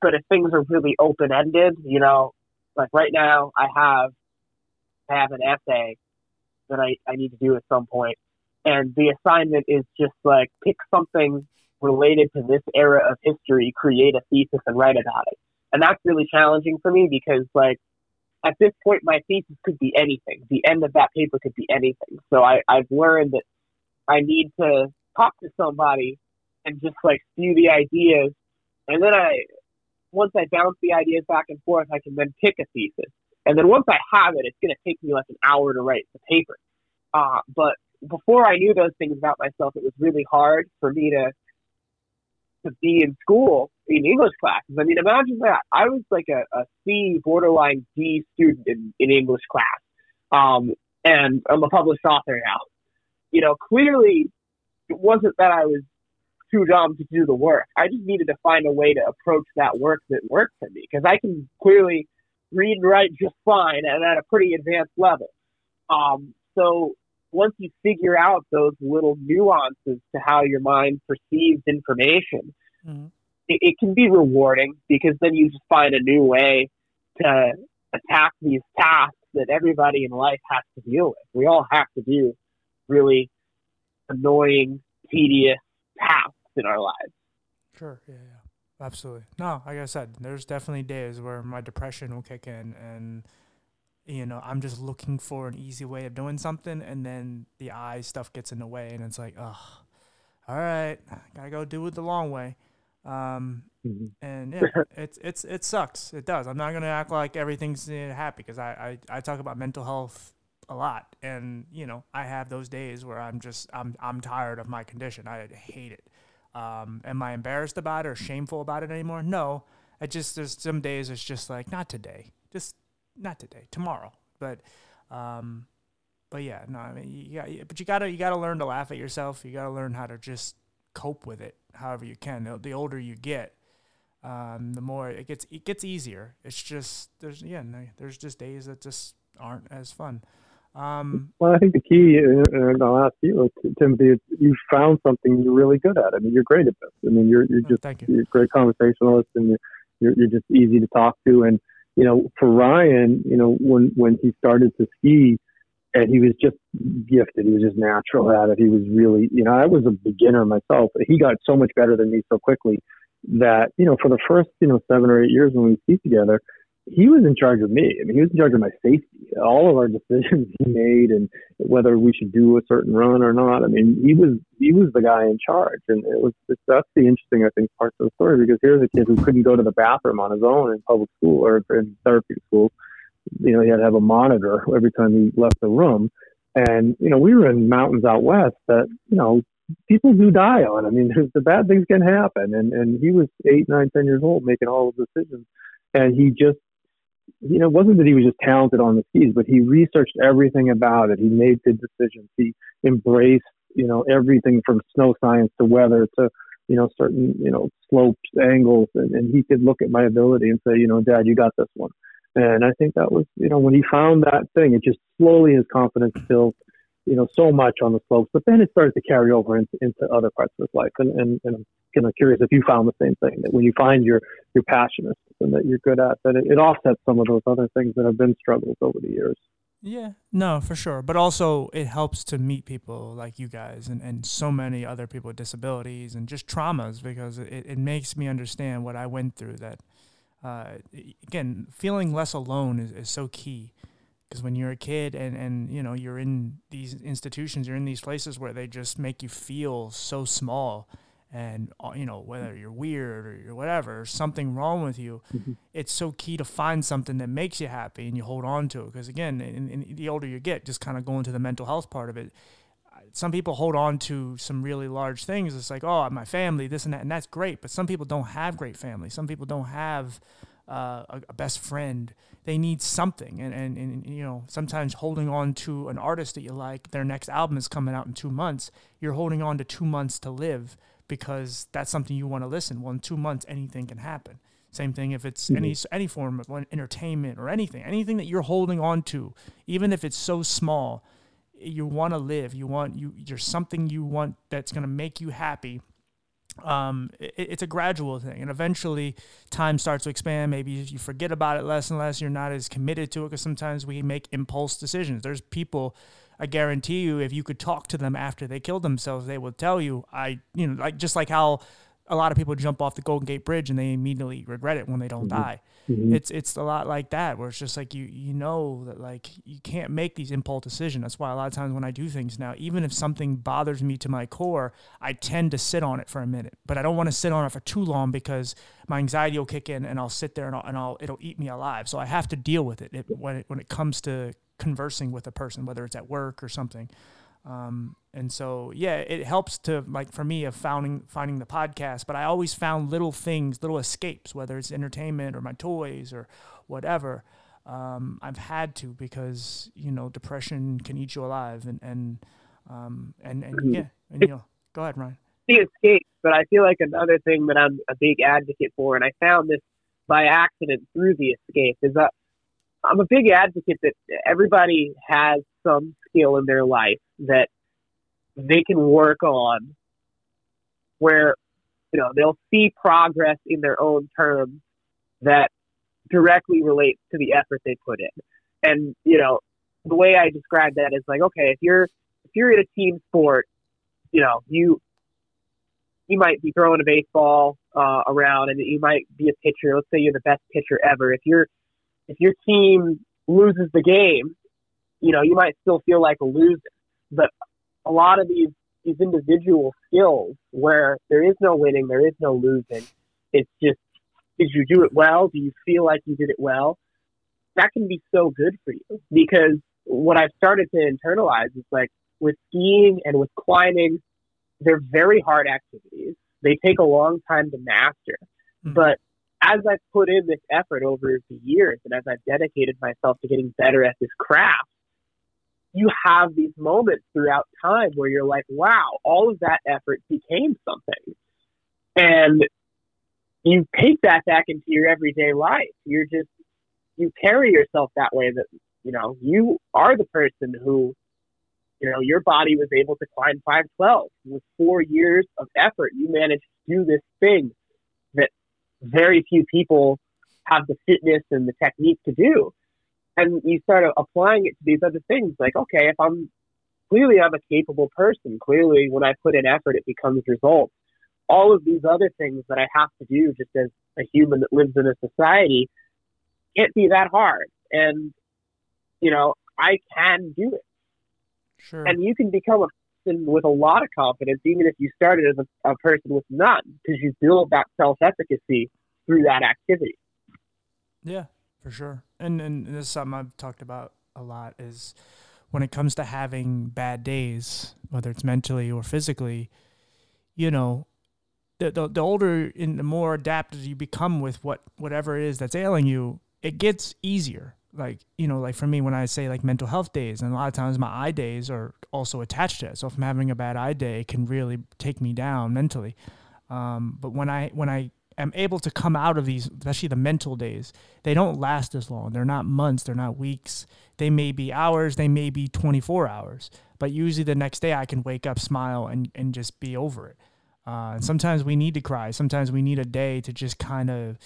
But if things are really open-ended, you know, like right now I have an essay that I need to do at some point, and the assignment is just like, pick something related to this era of history, create a thesis, and write about it. And that's really challenging for me because, like, at this point my thesis could be anything. The end of that paper could be anything. So I've learned that I need to talk to somebody and just like spew the ideas, and then once I bounce the ideas back and forth, I can then pick a thesis. And then once I have it, it's going to take me like an hour to write the paper. But before I knew those things about myself, it was really hard for me to be in school in English classes. I mean, imagine that. I was like a C, borderline D student in English class. And I'm a published author now. You know, clearly it wasn't that I was too dumb to do the work. I just needed to find a way to approach that work that worked for me, because I can clearly read and write just fine and at a pretty advanced level. So once you figure out those little nuances to how your mind perceives information, it can be rewarding, because then you just find a new way to attack these tasks that everybody in life has to deal with. We all have to do really annoying, tedious tasks in our lives. Sure. Yeah, absolutely. No, like I said, there's definitely days where my depression will kick in, and you know, I'm just looking for an easy way of doing something, and then the eye stuff gets in the way, and it's like, oh, all right, gotta go do it the long way. And yeah, it sucks. It does. I'm not gonna act like everything's happy, because I talk about mental health a lot, and you know, I have those days where I'm tired of my condition. I hate it. Am I embarrassed about it or shameful about it anymore? No. There's some days it's just like, not today. Just not today. Tomorrow. But yeah, no, I mean, you gotta learn to laugh at yourself. You gotta learn how to just cope with it however you can. The older you get, the more it gets easier. It's just there's just days that just aren't as fun. Well, I think the key, and I'll ask you, Timothy, is you found something you're really good at. I mean, you're great at this. I mean, you're a great conversationalist, and you're just easy to talk to. And, you know, for Ryan, you know, when he started to ski, and he was just gifted, he was just natural at it. He was really, you know, I was a beginner myself. He got so much better than me so quickly that, you know, for the first, you know, 7 or 8 years when we ski together, he was in charge of me. I mean, he was in charge of my safety. All of our decisions he made, and whether we should do a certain run or not. I mean, he was the guy in charge, and it was just, that's the interesting, I think, part of the story, because here's a kid who couldn't go to the bathroom on his own in public school or in therapy school. You know, he had to have a monitor every time he left the room, and you know, we were in mountains out west that, you know, people do die on. I mean, the bad things can happen, and he was 8, 9, 10 years old making all the decisions, and he just, you know, it wasn't that he was just talented on the skis, but he researched everything about it. He made good decisions. He embraced, you know, everything from snow science to weather to, you know, certain, you know, slopes, angles. And he could look at my ability and say, you know, Dad, you got this one. And I think that was, you know, when he found that thing, it just slowly, his confidence built, you know, so much on the slopes. But then it started to carry over into other parts of his life. And I'm kind of curious if you found the same thing, that when you find your passion or something that you're good at, that it offsets some of those other things that have been struggles over the years. Yeah, no, for sure. But also it helps to meet people like you guys and so many other people with disabilities and just traumas, because it makes me understand what I went through. That, again, feeling less alone is so key. Because when you're a kid and you know, you're in these institutions, you're in these places where they just make you feel so small, and you know, whether you're weird or you're whatever, or something wrong with you, mm-hmm. It's so key to find something that makes you happy and you hold on to it. Because again, in the older you get, just kind of going to the mental health part of it, some people hold on to some really large things. It's like, oh, my family, this and that, and that's great. But some people don't have great family. Some people don't have a best friend. They need something, and you know, sometimes holding on to an artist that you like, their next album is coming out in 2 months, you're holding on to 2 months to live because that's something you want to listen. Well, in 2 months anything can happen. Same thing if it's mm-hmm. any form of entertainment or anything that you're holding on to, even if it's so small, you want to live, there's something you want that's going to make you happy. It's a gradual thing, and eventually time starts to expand. Maybe you forget about it less and less. You're not as committed to it, because sometimes we make impulse decisions. There's people, I guarantee you, if you could talk to them after they killed themselves, they will tell you, like how a lot of people jump off the Golden Gate Bridge and they immediately regret it when they don't mm-hmm. die. Mm-hmm. It's a lot like that, where it's just like, you know, that like you can't make these impulse decisions. That's why a lot of times when I do things now, even if something bothers me to my core, I tend to sit on it for a minute, but I don't want to sit on it for too long because my anxiety will kick in and I'll sit there and it'll eat me alive. So I have to deal with it when it comes to conversing with a person, whether it's at work or something. And so, yeah, it helps to, like, for me, of finding the podcast, but I always found little things, little escapes, whether it's entertainment or my toys or whatever. I've had to, because, you know, depression can eat you alive and yeah, and, you know, go ahead, Ryan. The escape, but I feel like another thing that I'm a big advocate for, and I found this by accident through the escape, is that I'm a big advocate that everybody has some skill in their life that they can work on, where, you know, they'll see progress in their own terms that directly relates to the effort they put in. And, you know, the way I describe that is like, okay, if you're in a team sport, you know, you might be throwing a baseball around, and you might be a pitcher. Let's say you're the best pitcher ever. If your team loses the game, you know, you might still feel like a loser. But a lot of these individual skills, where there is no winning, there is no losing, it's just, did you do it well? Do you feel like you did it well? That can be so good for you, because what I've started to internalize is, like, with skiing and with climbing, they're very hard activities. They take a long time to master. Mm-hmm. But as I've put in this effort over the years, and as I've dedicated myself to getting better at this craft, you have these moments throughout time where you're like, wow, all of that effort became something. And you take that back into your everyday life. You carry yourself that way, that, you know, you are the person who, you know, your body was able to climb 512. With 4 years of effort, you managed to do this thing that very few people have the fitness and the technique to do. And you start applying it to these other things. Like, okay, if I'm a capable person, clearly when I put in effort, it becomes results. All of these other things that I have to do just as a human that lives in a society can't be that hard. And, you know, I can do it. Sure. And you can become a person with a lot of confidence, even if you started as a person with none, because you build that self-efficacy through that activity. Yeah, for sure. And this is something I've talked about a lot is when it comes to having bad days, whether it's mentally or physically, you know, the older and the more adapted you become with whatever it is that's ailing you, it gets easier. Like, you know, like for me, when I say like mental health days, and a lot of times my eye days are also attached to it. So if I'm having a bad eye day, it can really take me down mentally. But when I am able to come out of these, especially the mental days, they don't last as long. They're not months. They're not weeks. They may be hours. They may be 24 hours. But usually the next day I can wake up, smile, and just be over it. And sometimes we need to cry. Sometimes we need a day to just kind of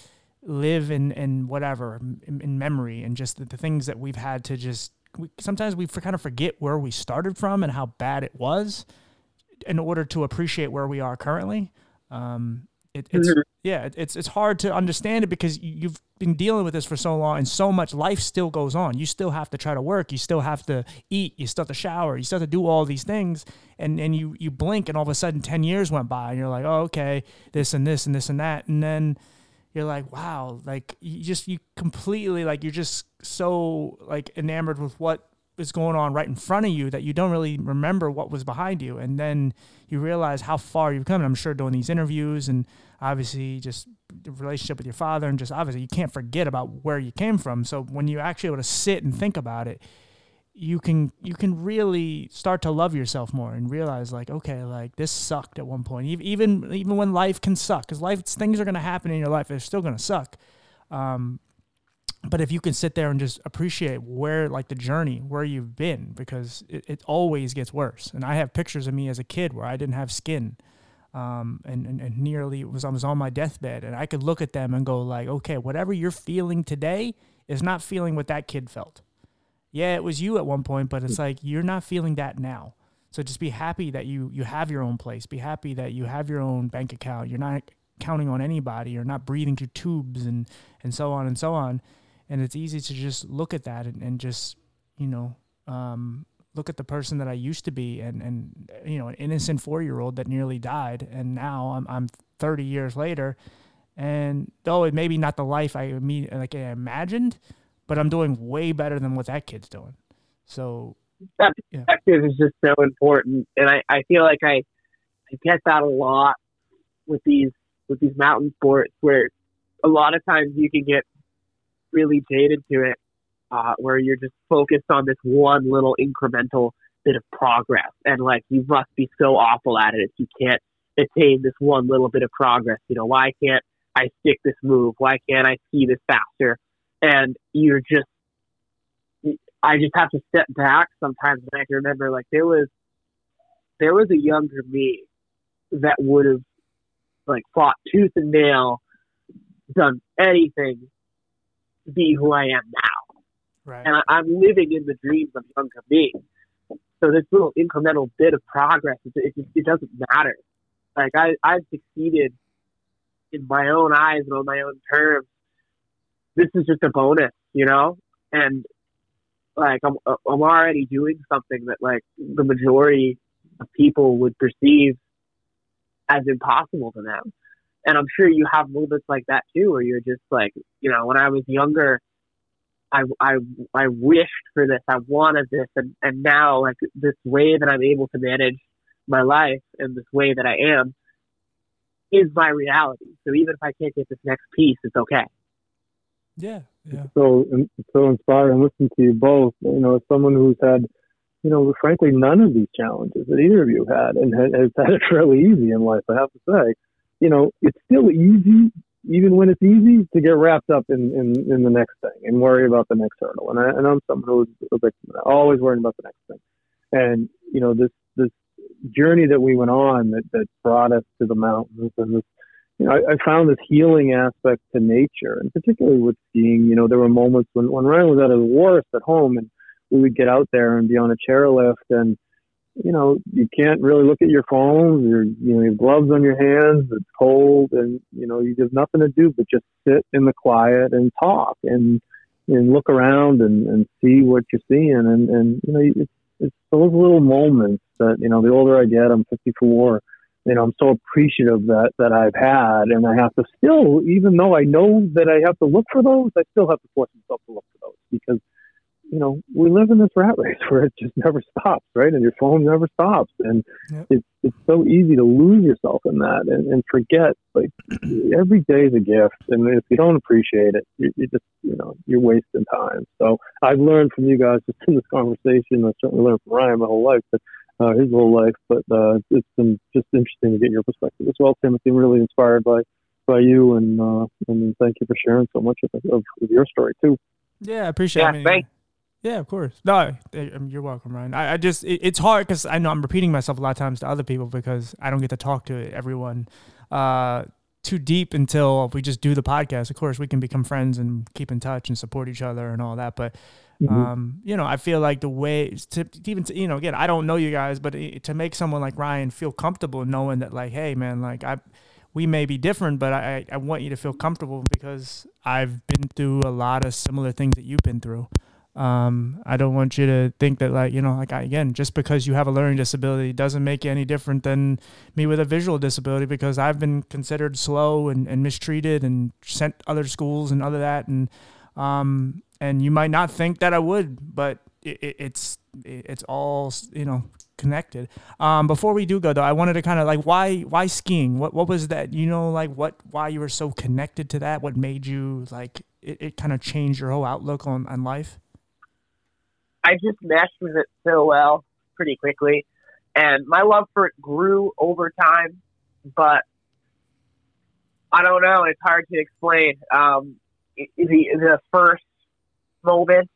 live in whatever, in memory, and just the things that we've had to just, sometimes we kind of forget where we started from and how bad it was in order to appreciate where we are currently. It's hard to understand it because you've been dealing with this for so long and so much life still goes on. You still have to try to work. You still have to eat. You still have to shower. You still have to do all these things. And you blink and all of a sudden 10 years went by and you're like, oh, okay, this and this and this and that. And then you're like, wow, like you completely, like, you're just so like enamored with what is going on right in front of you that you don't really remember what was behind you. And then you realize how far you've come. And I'm sure doing these interviews and obviously just the relationship with your father, and just obviously you can't forget about where you came from. So when you actually able to sit and think about it, you can really start to love yourself more and realize like, okay, like this sucked at one point, even when life can suck, because things are going to happen in your life. They're still going to suck. But if you can sit there and just appreciate where, like the journey, where you've been, because it always gets worse. And I have pictures of me as a kid where I didn't have skin, and nearly I was on my deathbed, and I could look at them and go like, okay, whatever you're feeling today is not feeling what that kid felt. Yeah, it was you at one point, but it's like you're not feeling that now. So just be happy that you have your own place. Be happy that you have your own bank account. You're not counting on anybody. You're not breathing through tubes and so on and so on. And it's easy to just look at that and just, you know, look at the person that I used to be and you know, an innocent 4-year-old that nearly died. And now I'm 30 years later. And though it may be not the life I imagined, but I'm doing way better than what that kid's doing. So that perspective is just so important. And I feel like I get that a lot with these mountain sports, where a lot of times you can get really jaded to it, where you're just focused on this one little incremental bit of progress. And like, you must be so awful at it if you can't attain this one little bit of progress. You know, why can't I stick this move? Why can't I ski this faster? And I just have to step back sometimes. And I can remember, like, there was a younger me that would have, like, fought tooth and nail, done anything to be who I am now. Right. And I'm living in the dreams of younger me. So this little incremental bit of progress, it doesn't matter. Like, I've succeeded in my own eyes and on my own terms. This is just a bonus, you know? And like, I'm already doing something that like the majority of people would perceive as impossible to them. And I'm sure you have moments like that too, where you're just like, you know, when I was younger, I wished for this, I wanted this. And now like this way that I'm able to manage my life and this way that I am is my reality. So even if I can't get this next piece, it's okay. Yeah. It's so inspiring listening to you both. You know, as someone who's had, you know, frankly, none of these challenges that either of you had, and has had it fairly easy in life, I have to say. You know, it's still easy, even when it's easy, to get wrapped up in the next thing and worry about the next hurdle. And I'm someone who's like always worrying about the next thing. And you know, this journey that we went on that brought us to the mountains and this. You know, I found this healing aspect to nature, and particularly with skiing. You know, there were moments when Ryan was at his worst at home, and we would get out there and be on a chairlift, and you know, you can't really look at your phone. You have gloves on your hands. It's cold, and you know, you have nothing to do but just sit in the quiet and talk. And and look around and see what you're seeing. And you know, it's those little moments that, you know, the older I get, I'm 54, you know, I'm so appreciative that I've had. And I have to still, even though I know that I have to look for those, I still have to force myself to look for those, because, you know, we live in this rat race where it just never stops, right? And your phone never stops. And yep. It's so easy to lose yourself in that and forget, like, every day is a gift. And if you don't appreciate it, you just, you know, you're wasting time. So I've learned from you guys just in this conversation. I certainly learned from Ryan my whole life, but his whole life. But it's been just interesting to get your perspective as well, Timothy. I'm really inspired by you. And thank you for sharing so much of your story, too. Yeah, I appreciate it. Thanks. Yeah, of course. No, you're welcome, Ryan. I just, it's hard because I know I'm repeating myself a lot of times to other people because I don't get to talk to everyone too deep until if we just do the podcast. Of course, we can become friends and keep in touch and support each other and all that. But, you know, I feel like the way to you know, again, I don't know you guys, but to make someone like Ryan feel comfortable knowing that, like, hey, man, like we may be different, but I want you to feel comfortable because I've been through a lot of similar things that you've been through. I don't want you to think that, like, you know, like, again, just because you have a learning disability doesn't make you any different than me with a visual disability, because I've been considered slow and mistreated and sent other schools and other that. And you might not think that I would, but it's all, you know, connected. Before we do go though, I wanted to kind of like, why skiing? What was that, you know, like why you were so connected to that? What made you like, it kind of changed your whole outlook on life? I just meshed with it so well pretty quickly, and my love for it grew over time, but I don't know. It's hard to explain. The first moment,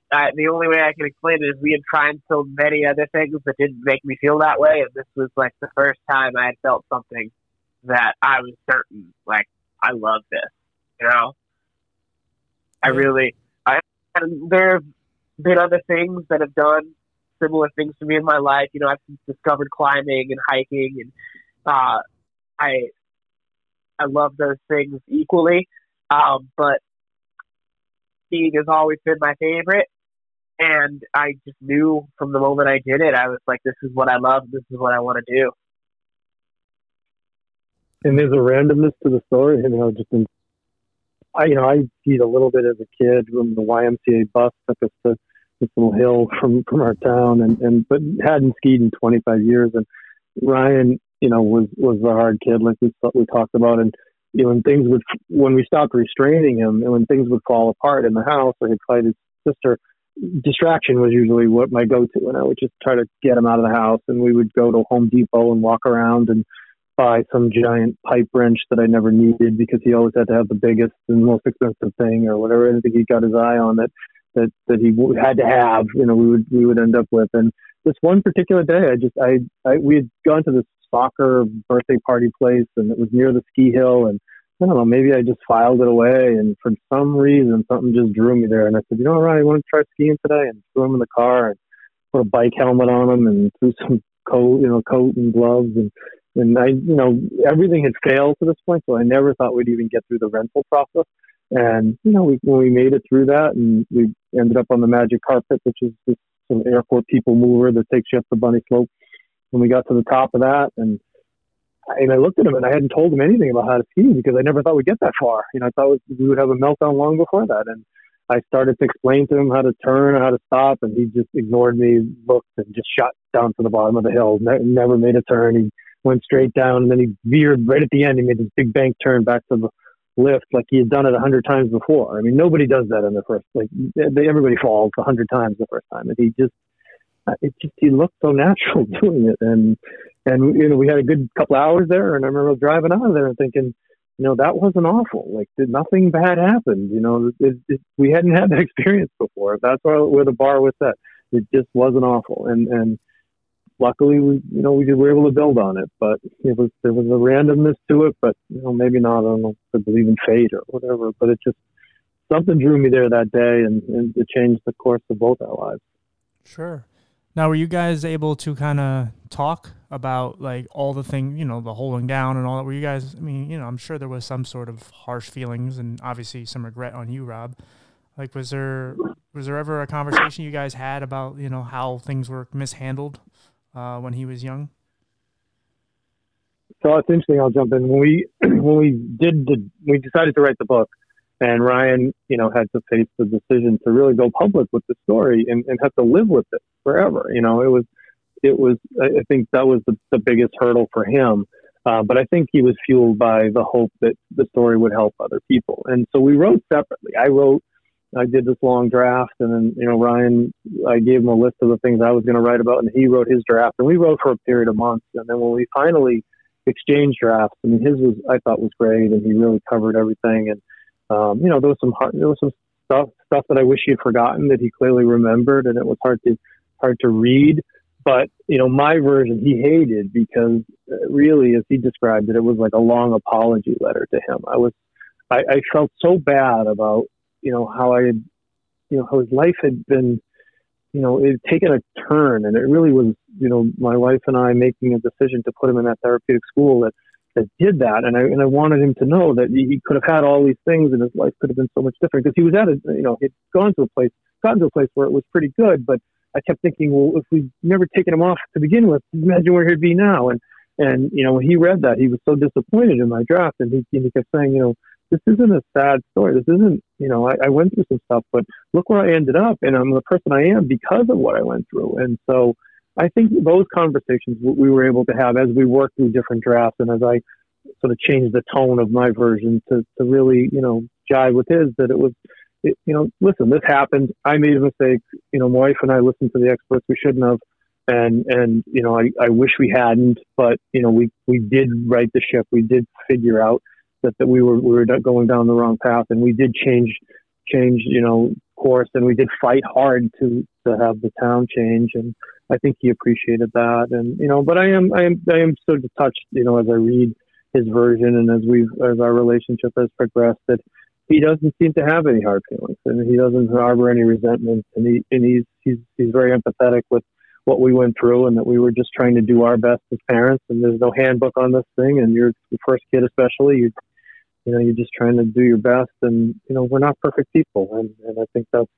the only way I can explain it is we had tried so many other things that didn't make me feel that way, and this was like the first time I had felt something that I was certain, like, I love this, you know? There's been other things that have done similar things to me in my life. You know, I've discovered climbing and hiking, and I love those things equally. But skiing has always been my favorite, and I just knew from the moment I did it, I was like, this is what I love, this is what I want to do. And there's a randomness to the story, you know, just in I skied a little bit as a kid when the YMCA bus took us to this little hill from our town, but hadn't skied in 25 years. And Ryan, you know, was the hard kid, like we talked about. And you know, when we stopped restraining him, and when things would fall apart in the house, or he'd fight his sister, distraction was usually what my go-to, and I would just try to get him out of the house. And we would go to Home Depot and walk around and buy some giant pipe wrench that I never needed, because he always had to have the biggest and most expensive thing or whatever, anything he got his eye on that he had to have, you know, we would end up with. And this one particular day, we had gone to this soccer birthday party place, and it was near the ski hill, and I don't know, maybe I just filed it away, and for some reason something just drew me there. And I said, you know, Ryan, you want to try skiing today? And threw him in the car and put a bike helmet on him and threw some coat and gloves, and I, you know, everything had failed to this point, so I never thought we'd even get through the rental process. And, you know, when we made it through that, and we ended up on the Magic Carpet, which is this sort of airport people mover that takes you up the bunny slope. And we got to the top of that, and I looked at him, and I hadn't told him anything about how to ski, because I never thought we'd get that far. You know, I thought we would have a meltdown long before that. And I started to explain to him how to turn and how to stop, and he just ignored me, looked, and just shot down to the bottom of the hill, never made a turn. He went straight down, and then he veered right at the end. He made this big bank turn back to the lift like he had done it 100 times before. I mean, nobody does that in the first, like, everybody falls 100 times the first time. And he looked so natural doing it. And you know, we had a good couple hours there, and I remember driving out of there and thinking, you know, that wasn't awful. Like, nothing bad happened. You know, we hadn't had that experience before. That's where the bar was set. It just wasn't awful. And luckily, we were able to build on it, but there was a randomness to it, but, you know, maybe not, I don't know, to believe in fate or whatever, but it just, something drew me there that day, and it changed the course of both our lives. Sure. Now, were you guys able to kind of talk about, like, all the things, you know, the holding down and all that? Were you guys, I mean, you know, I'm sure there was some sort of harsh feelings and obviously some regret on you, Rob. Like, was there ever a conversation you guys had about, you know, how things were mishandled when he was young? So it's interesting. I'll jump in. When we decided to write the book, and Ryan, you know, had to face the decision to really go public with the story and have to live with it forever. You know, it was. I think that was the biggest hurdle for him. But I think he was fueled by the hope that the story would help other people. And so we wrote separately. I did this long draft, and then, you know, Ryan, I gave him a list of the things I was going to write about, and he wrote his draft, and we wrote for a period of months. And then when we finally exchanged drafts, I mean, his was, I thought, was great, and he really covered everything. And, you know, there was some stuff that I wish he had forgotten that he clearly remembered, and it was hard to read. But, you know, my version he hated because really, as he described it, it was like a long apology letter to him. I felt so bad about, you know, how his life had been, you know, it had taken a turn. And it really was, you know, my wife and I making a decision to put him in that therapeutic school that did that. And I wanted him to know that he could have had all these things and his life could have been so much different, because he was he'd gotten to a place where it was pretty good, but I kept thinking, well, if we'd never taken him off to begin with, imagine where he'd be now. And you know, when he read that, he was so disappointed in my draft, and he kept saying, you know, this isn't a sad story. This isn't, you know, I went through some stuff, but look where I ended up, and I'm the person I am because of what I went through. And so I think those conversations we were able to have as we worked through different drafts, and as I sort of changed the tone of my version to really, you know, jive with his, that it was, you know, listen, this happened. I made a mistake. You know, my wife and I listened to the experts. We shouldn't have. And you know, I wish we hadn't, but, you know, we did right the ship. We did figure out that we were going down the wrong path, and we did change, you know, course. And we did fight hard to have the town change. And I think he appreciated that. And, you know, but I am so touched, you know, as I read his version and as our relationship has progressed, that he doesn't seem to have any hard feelings, and he doesn't harbor any resentment. And he's very empathetic with what we went through, and that we were just trying to do our best as parents. And there's no handbook on this thing. And you're the first kid, especially, you know, you're just trying to do your best. And, you know, we're not perfect people. And I think that's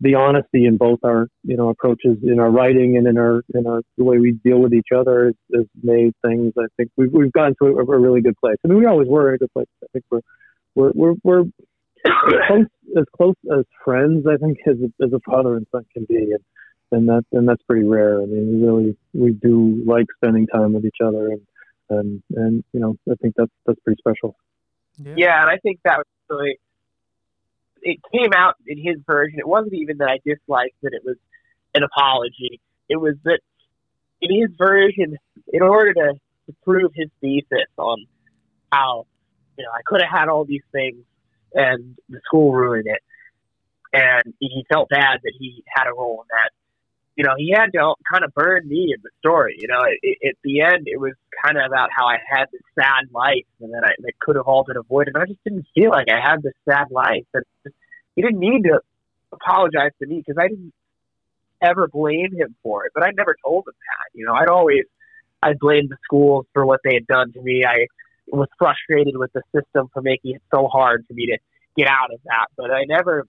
the honesty in both our, you know, approaches in our writing and in our the way we deal with each other has made things. I think we've gotten to a really good place. I mean, we always were in a good place. I think we're as close as friends, I think, as a father and son can be, and that's pretty rare. I mean, we do like spending time with each other, and you know, I think that's pretty special. Yeah, and I think that was really, it came out in his version. It wasn't even that I disliked that it was an apology. It was that in his version, in order to prove his thesis on how, you know, I could have had all these things, and the school ruined it, and he felt bad that he had a role in that. You know, he had to kind of burn me in the story. You know, at the end, it was kind of about how I had this sad life, and that it could have all been avoided. I just didn't feel like I had this sad life. And he didn't need to apologize to me, because I didn't ever blame him for it, but I never told him that. You know, I blamed the schools for what they had done to me. I was frustrated with the system for making it so hard for me to get out of that. But I never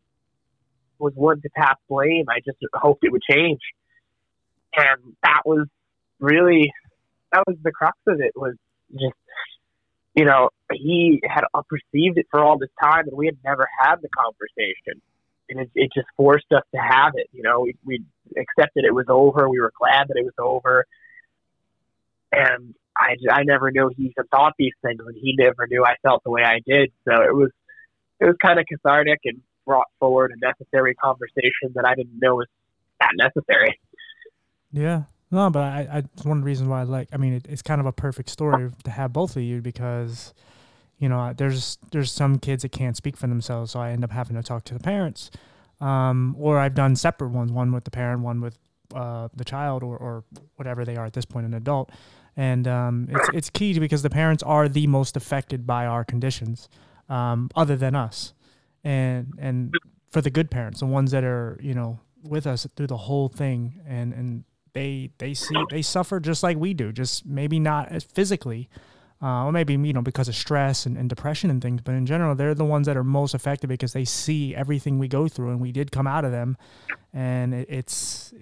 was one to pass blame. I just hoped it would change. And that was the crux of it, was just, you know, he had perceived it for all this time, and we had never had the conversation. And it just forced us to have it. You know, we accepted it was over. We were glad that it was over. And I never knew he even thought these things, and he never knew I felt the way I did. So it was kind of cathartic, and brought forward a necessary conversation that I didn't know was that necessary. Yeah. No, but I one reason why it's kind of a perfect story to have both of you, because, you know, there's some kids that can't speak for themselves. So I end up having to talk to the parents, or I've done separate ones, one with the parent, one with the child, or whatever they are at this point, an adult. And it's key, because the parents are the most affected by our conditions, other than us. And for the good parents, the ones that are, you know, with us through the whole thing, and they suffer just like we do, just maybe not as physically, or maybe, you know, because of stress and depression and things. But in general, they're the ones that are most affected because they see everything we go through, and we did come out of them, and it's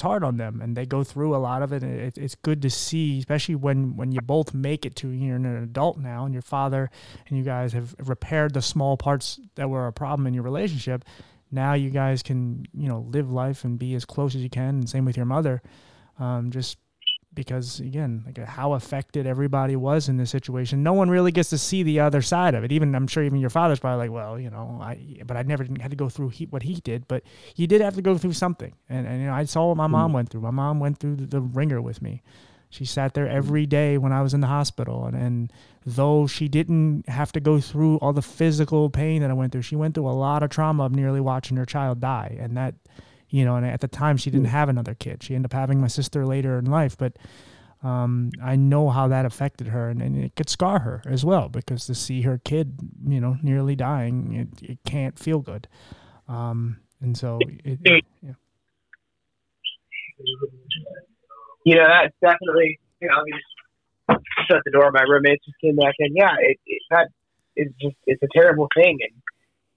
hard on them, and they go through a lot of it. And it's good to see, especially when you both make it to, you're an adult now, and your father and you guys have repaired the small parts that were a problem in your relationship. Now you guys can, you know, live life and be as close as you can. And same with your mother, just because, again, like how affected everybody was in this situation. No one really gets to see the other side of it. Even, I'm sure even your father's probably like, well, you know, I never had to go through what he did, but you did have to go through something. And you know, I saw what my mom went through. My mom went through the ringer with me. She sat there every day when I was in the hospital. And though she didn't have to go through all the physical pain that I went through, she went through a lot of trauma of nearly watching her child die. And that, you know, and at the time she didn't have another kid. She ended up having my sister later in life. But I know how that affected her, and it could scar her as well, because to see her kid, you know, nearly dying, it can't feel good. And so, yeah. You know, that's definitely, you know, we just shut the door. My roommates just came back in. Yeah, it's a terrible thing. And,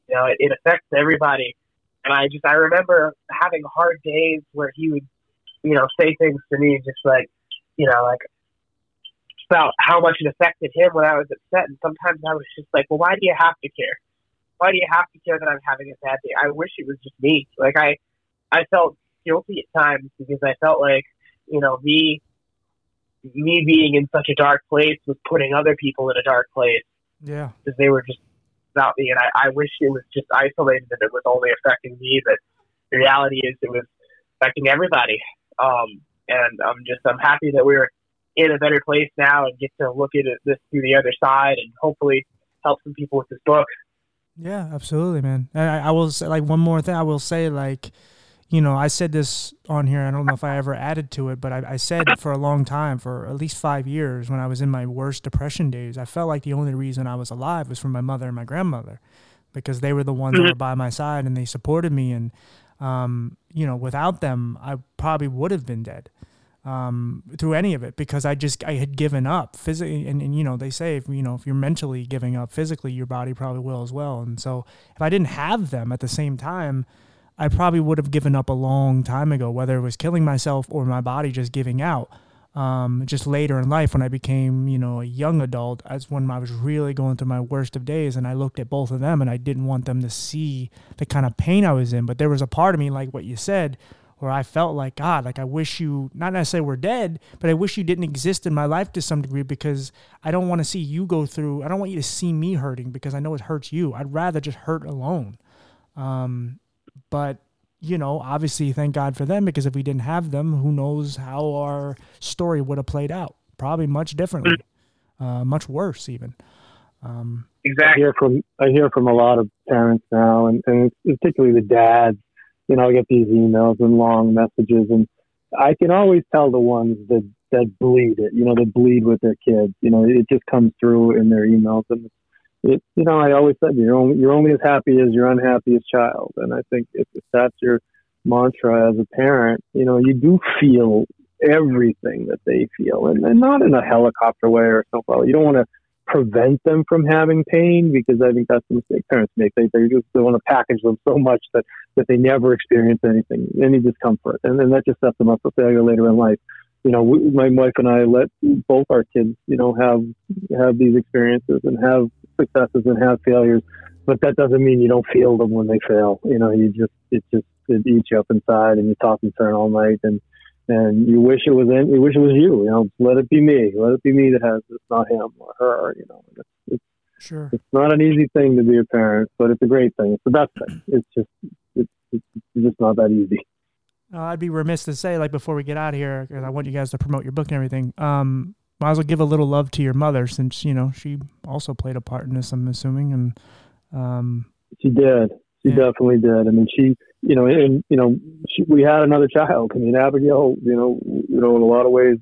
you know, it affects everybody. And I remember having hard days where he would, you know, say things to me just like, you know, like about how much it affected him when I was upset. And sometimes I was just like, well, why do you have to care? Why do you have to care that I'm having a bad day? I wish it was just me. Like, I felt guilty at times because I felt like, you know, me being in such a dark place was putting other people in a dark place. Yeah, because they were just about me, and I wish it was just isolated and it was only affecting me. But the reality is, it was affecting everybody. And I'm happy that we're in a better place now and get to look at this through the other side and hopefully help some people with this book. Yeah, absolutely, man. And I will say, like, one more thing. I will say, like, you know, I said this on here, I don't know if I ever added to it, but I said for a long time, for at least 5 years, when I was in my worst depression days, I felt like the only reason I was alive was from my mother and my grandmother, because they were the ones that were by my side and they supported me. And, you know, without them, I probably would have been dead through any of it, because I had given up physically. And, you know, they say, if you're mentally giving up physically, your body probably will as well. And so if I didn't have them at the same time, I probably would have given up a long time ago, whether it was killing myself or my body just giving out. Just later in life, when I became, you know, a young adult, that's when I was really going through my worst of days. And I looked at both of them, and I didn't want them to see the kind of pain I was in. But there was a part of me, like what you said, where I felt like, God, like I wish you, not necessarily were dead, but I wish you didn't exist in my life to some degree, because I don't want to see you go through, I don't want you to see me hurting, because I know it hurts you. I'd rather just hurt alone. But, you know, obviously, thank God for them, because if we didn't have them, who knows how our story would have played out. Probably much differently, much worse even. Exactly. I hear from a lot of parents now, and particularly the dads. You know, I get these emails and long messages, and I can always tell the ones that bleed it, you know, that bleed with their kids. You know, it just comes through in their emails. And you know, I always said, you're only as happy as your unhappiest child. And I think if that's your mantra as a parent, you know, you do feel everything that they feel, and not in a helicopter way or something. You don't want to prevent them from having pain, because I think that's the mistake parents make. They want to package them so much that they never experience anything, any discomfort. And then that just sets them up for failure later in life. You know, my wife and I let both our kids, you know, have these experiences and have successes and have failures, but that doesn't mean you don't feel them when they fail. You know, it eats you up inside, and you toss and turn all night, and you wish it was you. You know, let it be me. Let it be me that has this, not him or her. You know, sure, it's not an easy thing to be a parent, but it's a great thing. It's the best thing. It's just not that easy. I'd be remiss to say, like, before we get out of here, because I want you guys to promote your book and everything, might as well give a little love to your mother, since, you know, she also played a part in this, I'm assuming. And she did. She definitely did. I mean, she, you know, and, you know, we had another child. I mean, Abigail, you know, in a lot of ways,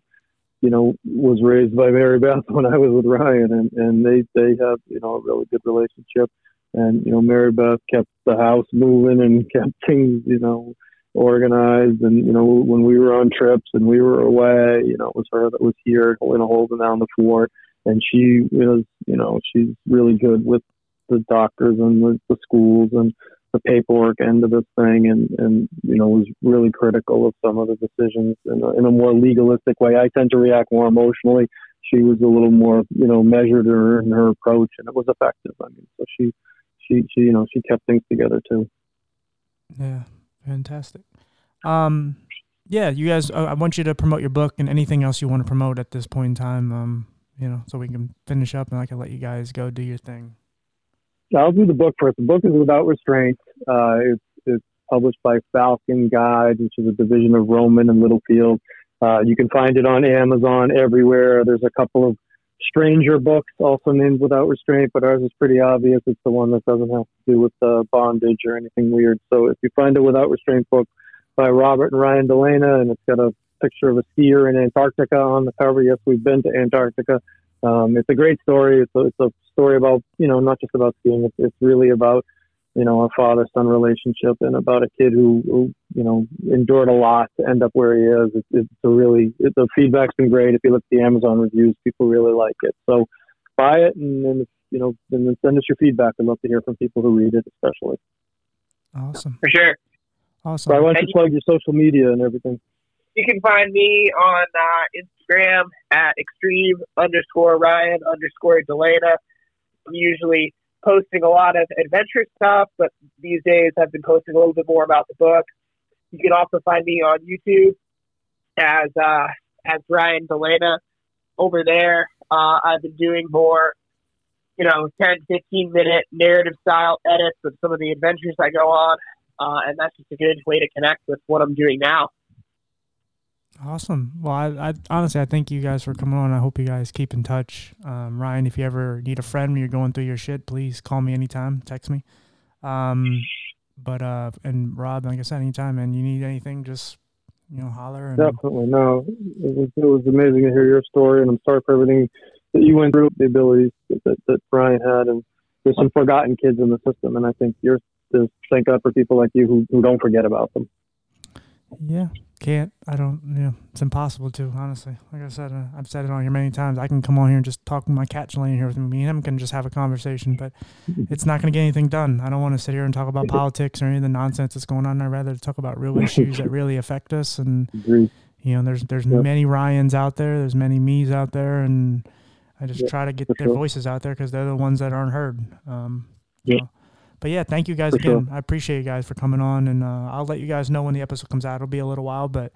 you know, was raised by Mary Beth when I was with Ryan, and they have, you know, a really good relationship. And, you know, Mary Beth kept the house moving and kept things, you know, organized. And, you know, when we were on trips and we were away, you know, it was her that was here, holding down the fort. And she is, you know, she's really good with the doctors and with the schools and the paperwork end of this thing, and you know, was really critical of some of the decisions in a more legalistic way. I tend to react more emotionally. She was a little more, you know, measured in her approach, and it was effective. I mean, so she you know, she kept things together too. Yeah, fantastic. Yeah, you guys, I want you to promote your book and anything else you want to promote at this point in time, you know, so we can finish up and I can let you guys go do your thing. I'll do the book first. The book is Without Restraint. It's published by Falcon Guide, which is a division of Roman and Littlefield. You can find it on Amazon everywhere. There's a couple of stranger books also named Without Restraint, but ours is pretty obvious. It's the one that doesn't have to do with bondage or anything weird. So if you find a Without Restraint book by Robert and Ryan Delena, and it's got a picture of a skier in Antarctica on the cover. Yes, we've been to Antarctica. It's a great story. It's a story about, you know, not just about skiing. It's really about, you know, a father-son relationship and about a kid who, you know, endured a lot to end up where he is. The feedback's been great. If you look at the Amazon reviews, people really like it. So buy it and then send us your feedback. I'd love to hear from people who read it, especially. Awesome. For sure. Awesome. So I want to plug your social media and everything. You can find me on Instagram at extreme_Ryan_Delena. I'm usually posting a lot of adventure stuff, but these days I've been posting a little bit more about the book. You can also find me on YouTube as Ryan Delena over there. I've been doing more, you know, 10-15 minute narrative style edits of some of the adventures I go on. And that's just a good way to connect with what I'm doing now. Awesome. Well, I honestly, I thank you guys for coming on. I hope you guys keep in touch. Ryan, if you ever need a friend when you're going through your shit, please call me anytime. Text me. And Rob, like I said, anytime. And you need anything, just, you know, holler. And... Definitely. No, it was amazing to hear your story, and I'm sorry for everything that you went through, the abilities that Ryan had. And there's some forgotten kids in the system, and I think thank God for people like you who don't forget about them. Yeah. It's impossible to, honestly. Like I said, I've said it on here many times. I can come on here and just talk with my cat's laying here with me. Me and him can just have a conversation, but it's not going to get anything done. I don't want to sit here and talk about politics or any of the nonsense that's going on. I'd rather talk about real issues that really affect us. And, you know, there's many Ryans out there. There's many me's out there. And I just try to get their voices out there because they're the ones that aren't heard. So. But yeah, thank you guys again. I appreciate you guys for coming on, and I'll let you guys know when the episode comes out. It'll be a little while, but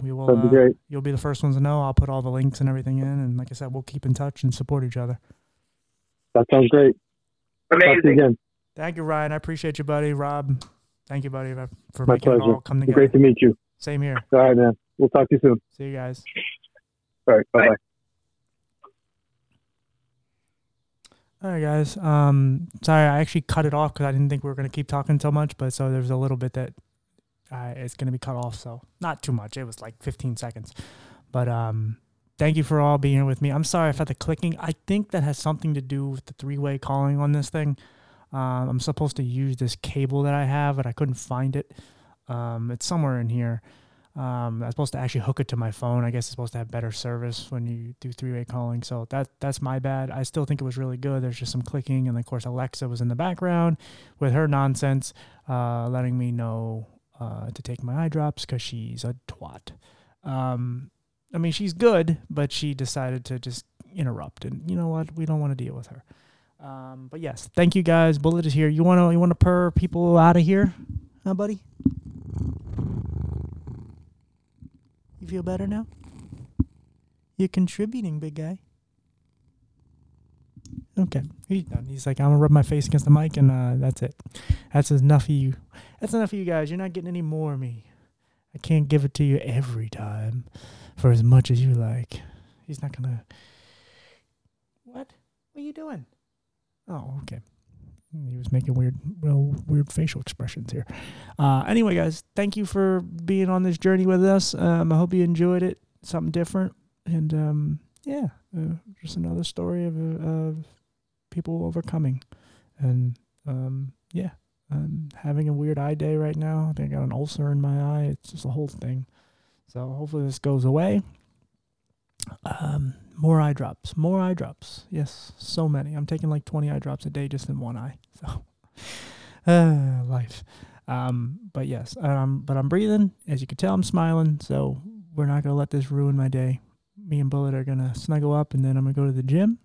we will. That'd be great. You'll be the first ones to know. I'll put all the links and everything in, and like I said, we'll keep in touch and support each other. That sounds great. Amazing. Talk to you again. Thank you, Ryan. I appreciate you, buddy. Rob, thank you, buddy, for making it all come together. Great to meet you. Same here. All right, man. We'll talk to you soon. See you guys. All right. Bye-bye. Bye. All right, guys. Sorry, I actually cut it off because I didn't think we were going to keep talking so much, but so there's a little bit that it's going to be cut off, so not too much. It was like 15 seconds. But thank you for all being here with me. I'm sorry for the clicking. I think that has something to do with the three-way calling on this thing. I'm supposed to use this cable that I have, but I couldn't find it. It's somewhere in here. I'm supposed to actually hook it to my phone. I guess it's supposed to have better service when you do three-way calling. So that's my bad. I still think it was really good. There's just some clicking. And, of course, Alexa was in the background with her nonsense, letting me know to take my eye drops because she's a twat. I mean, she's good, but she decided to just interrupt. And you know what? We don't want to deal with her. But, yes, thank you, guys. Bullet is here. You want to purr people out of here, huh, buddy? You feel better now? You're contributing, big guy. Okay. He's done. He's like, I'm going to rub my face against the mic, and that's it. That's enough of you. That's enough of you guys. You're not getting any more of me. I can't give it to you every time for as much as you like. He's not going to... What? What are you doing? Oh, okay. He was making weird facial expressions here. Anyway, guys, thank you for being on this journey with us. I hope you enjoyed it, something different. And, just another story of people overcoming. And, I'm having a weird eye day right now. I think I got an ulcer in my eye. It's just a whole thing. So hopefully this goes away. More eye drops, more eye drops. Yes, so many. I'm taking like 20 eye drops a day just in one eye. So, life. But yes, but I'm breathing. As you can tell, I'm smiling. So we're not going to let this ruin my day. Me and Bullet are going to snuggle up, and then I'm going to go to the gym.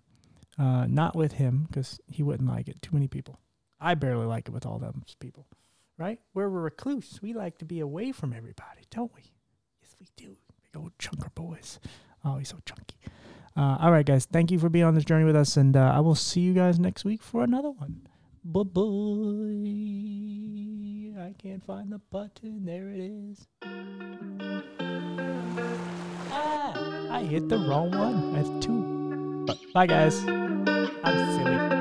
Not with him, because he wouldn't like it. Too many people. I barely like it with all those people, right? We're a recluse. We like to be away from everybody, don't we? Yes, we do. Big old chunker boys. Oh, he's so chunky. All right, guys. Thank you for being on this journey with us, and I will see you guys next week for another one. Bye-bye. I can't find the button. There it is. Ah, I hit the wrong one. I have two. Bye, guys. I'm silly.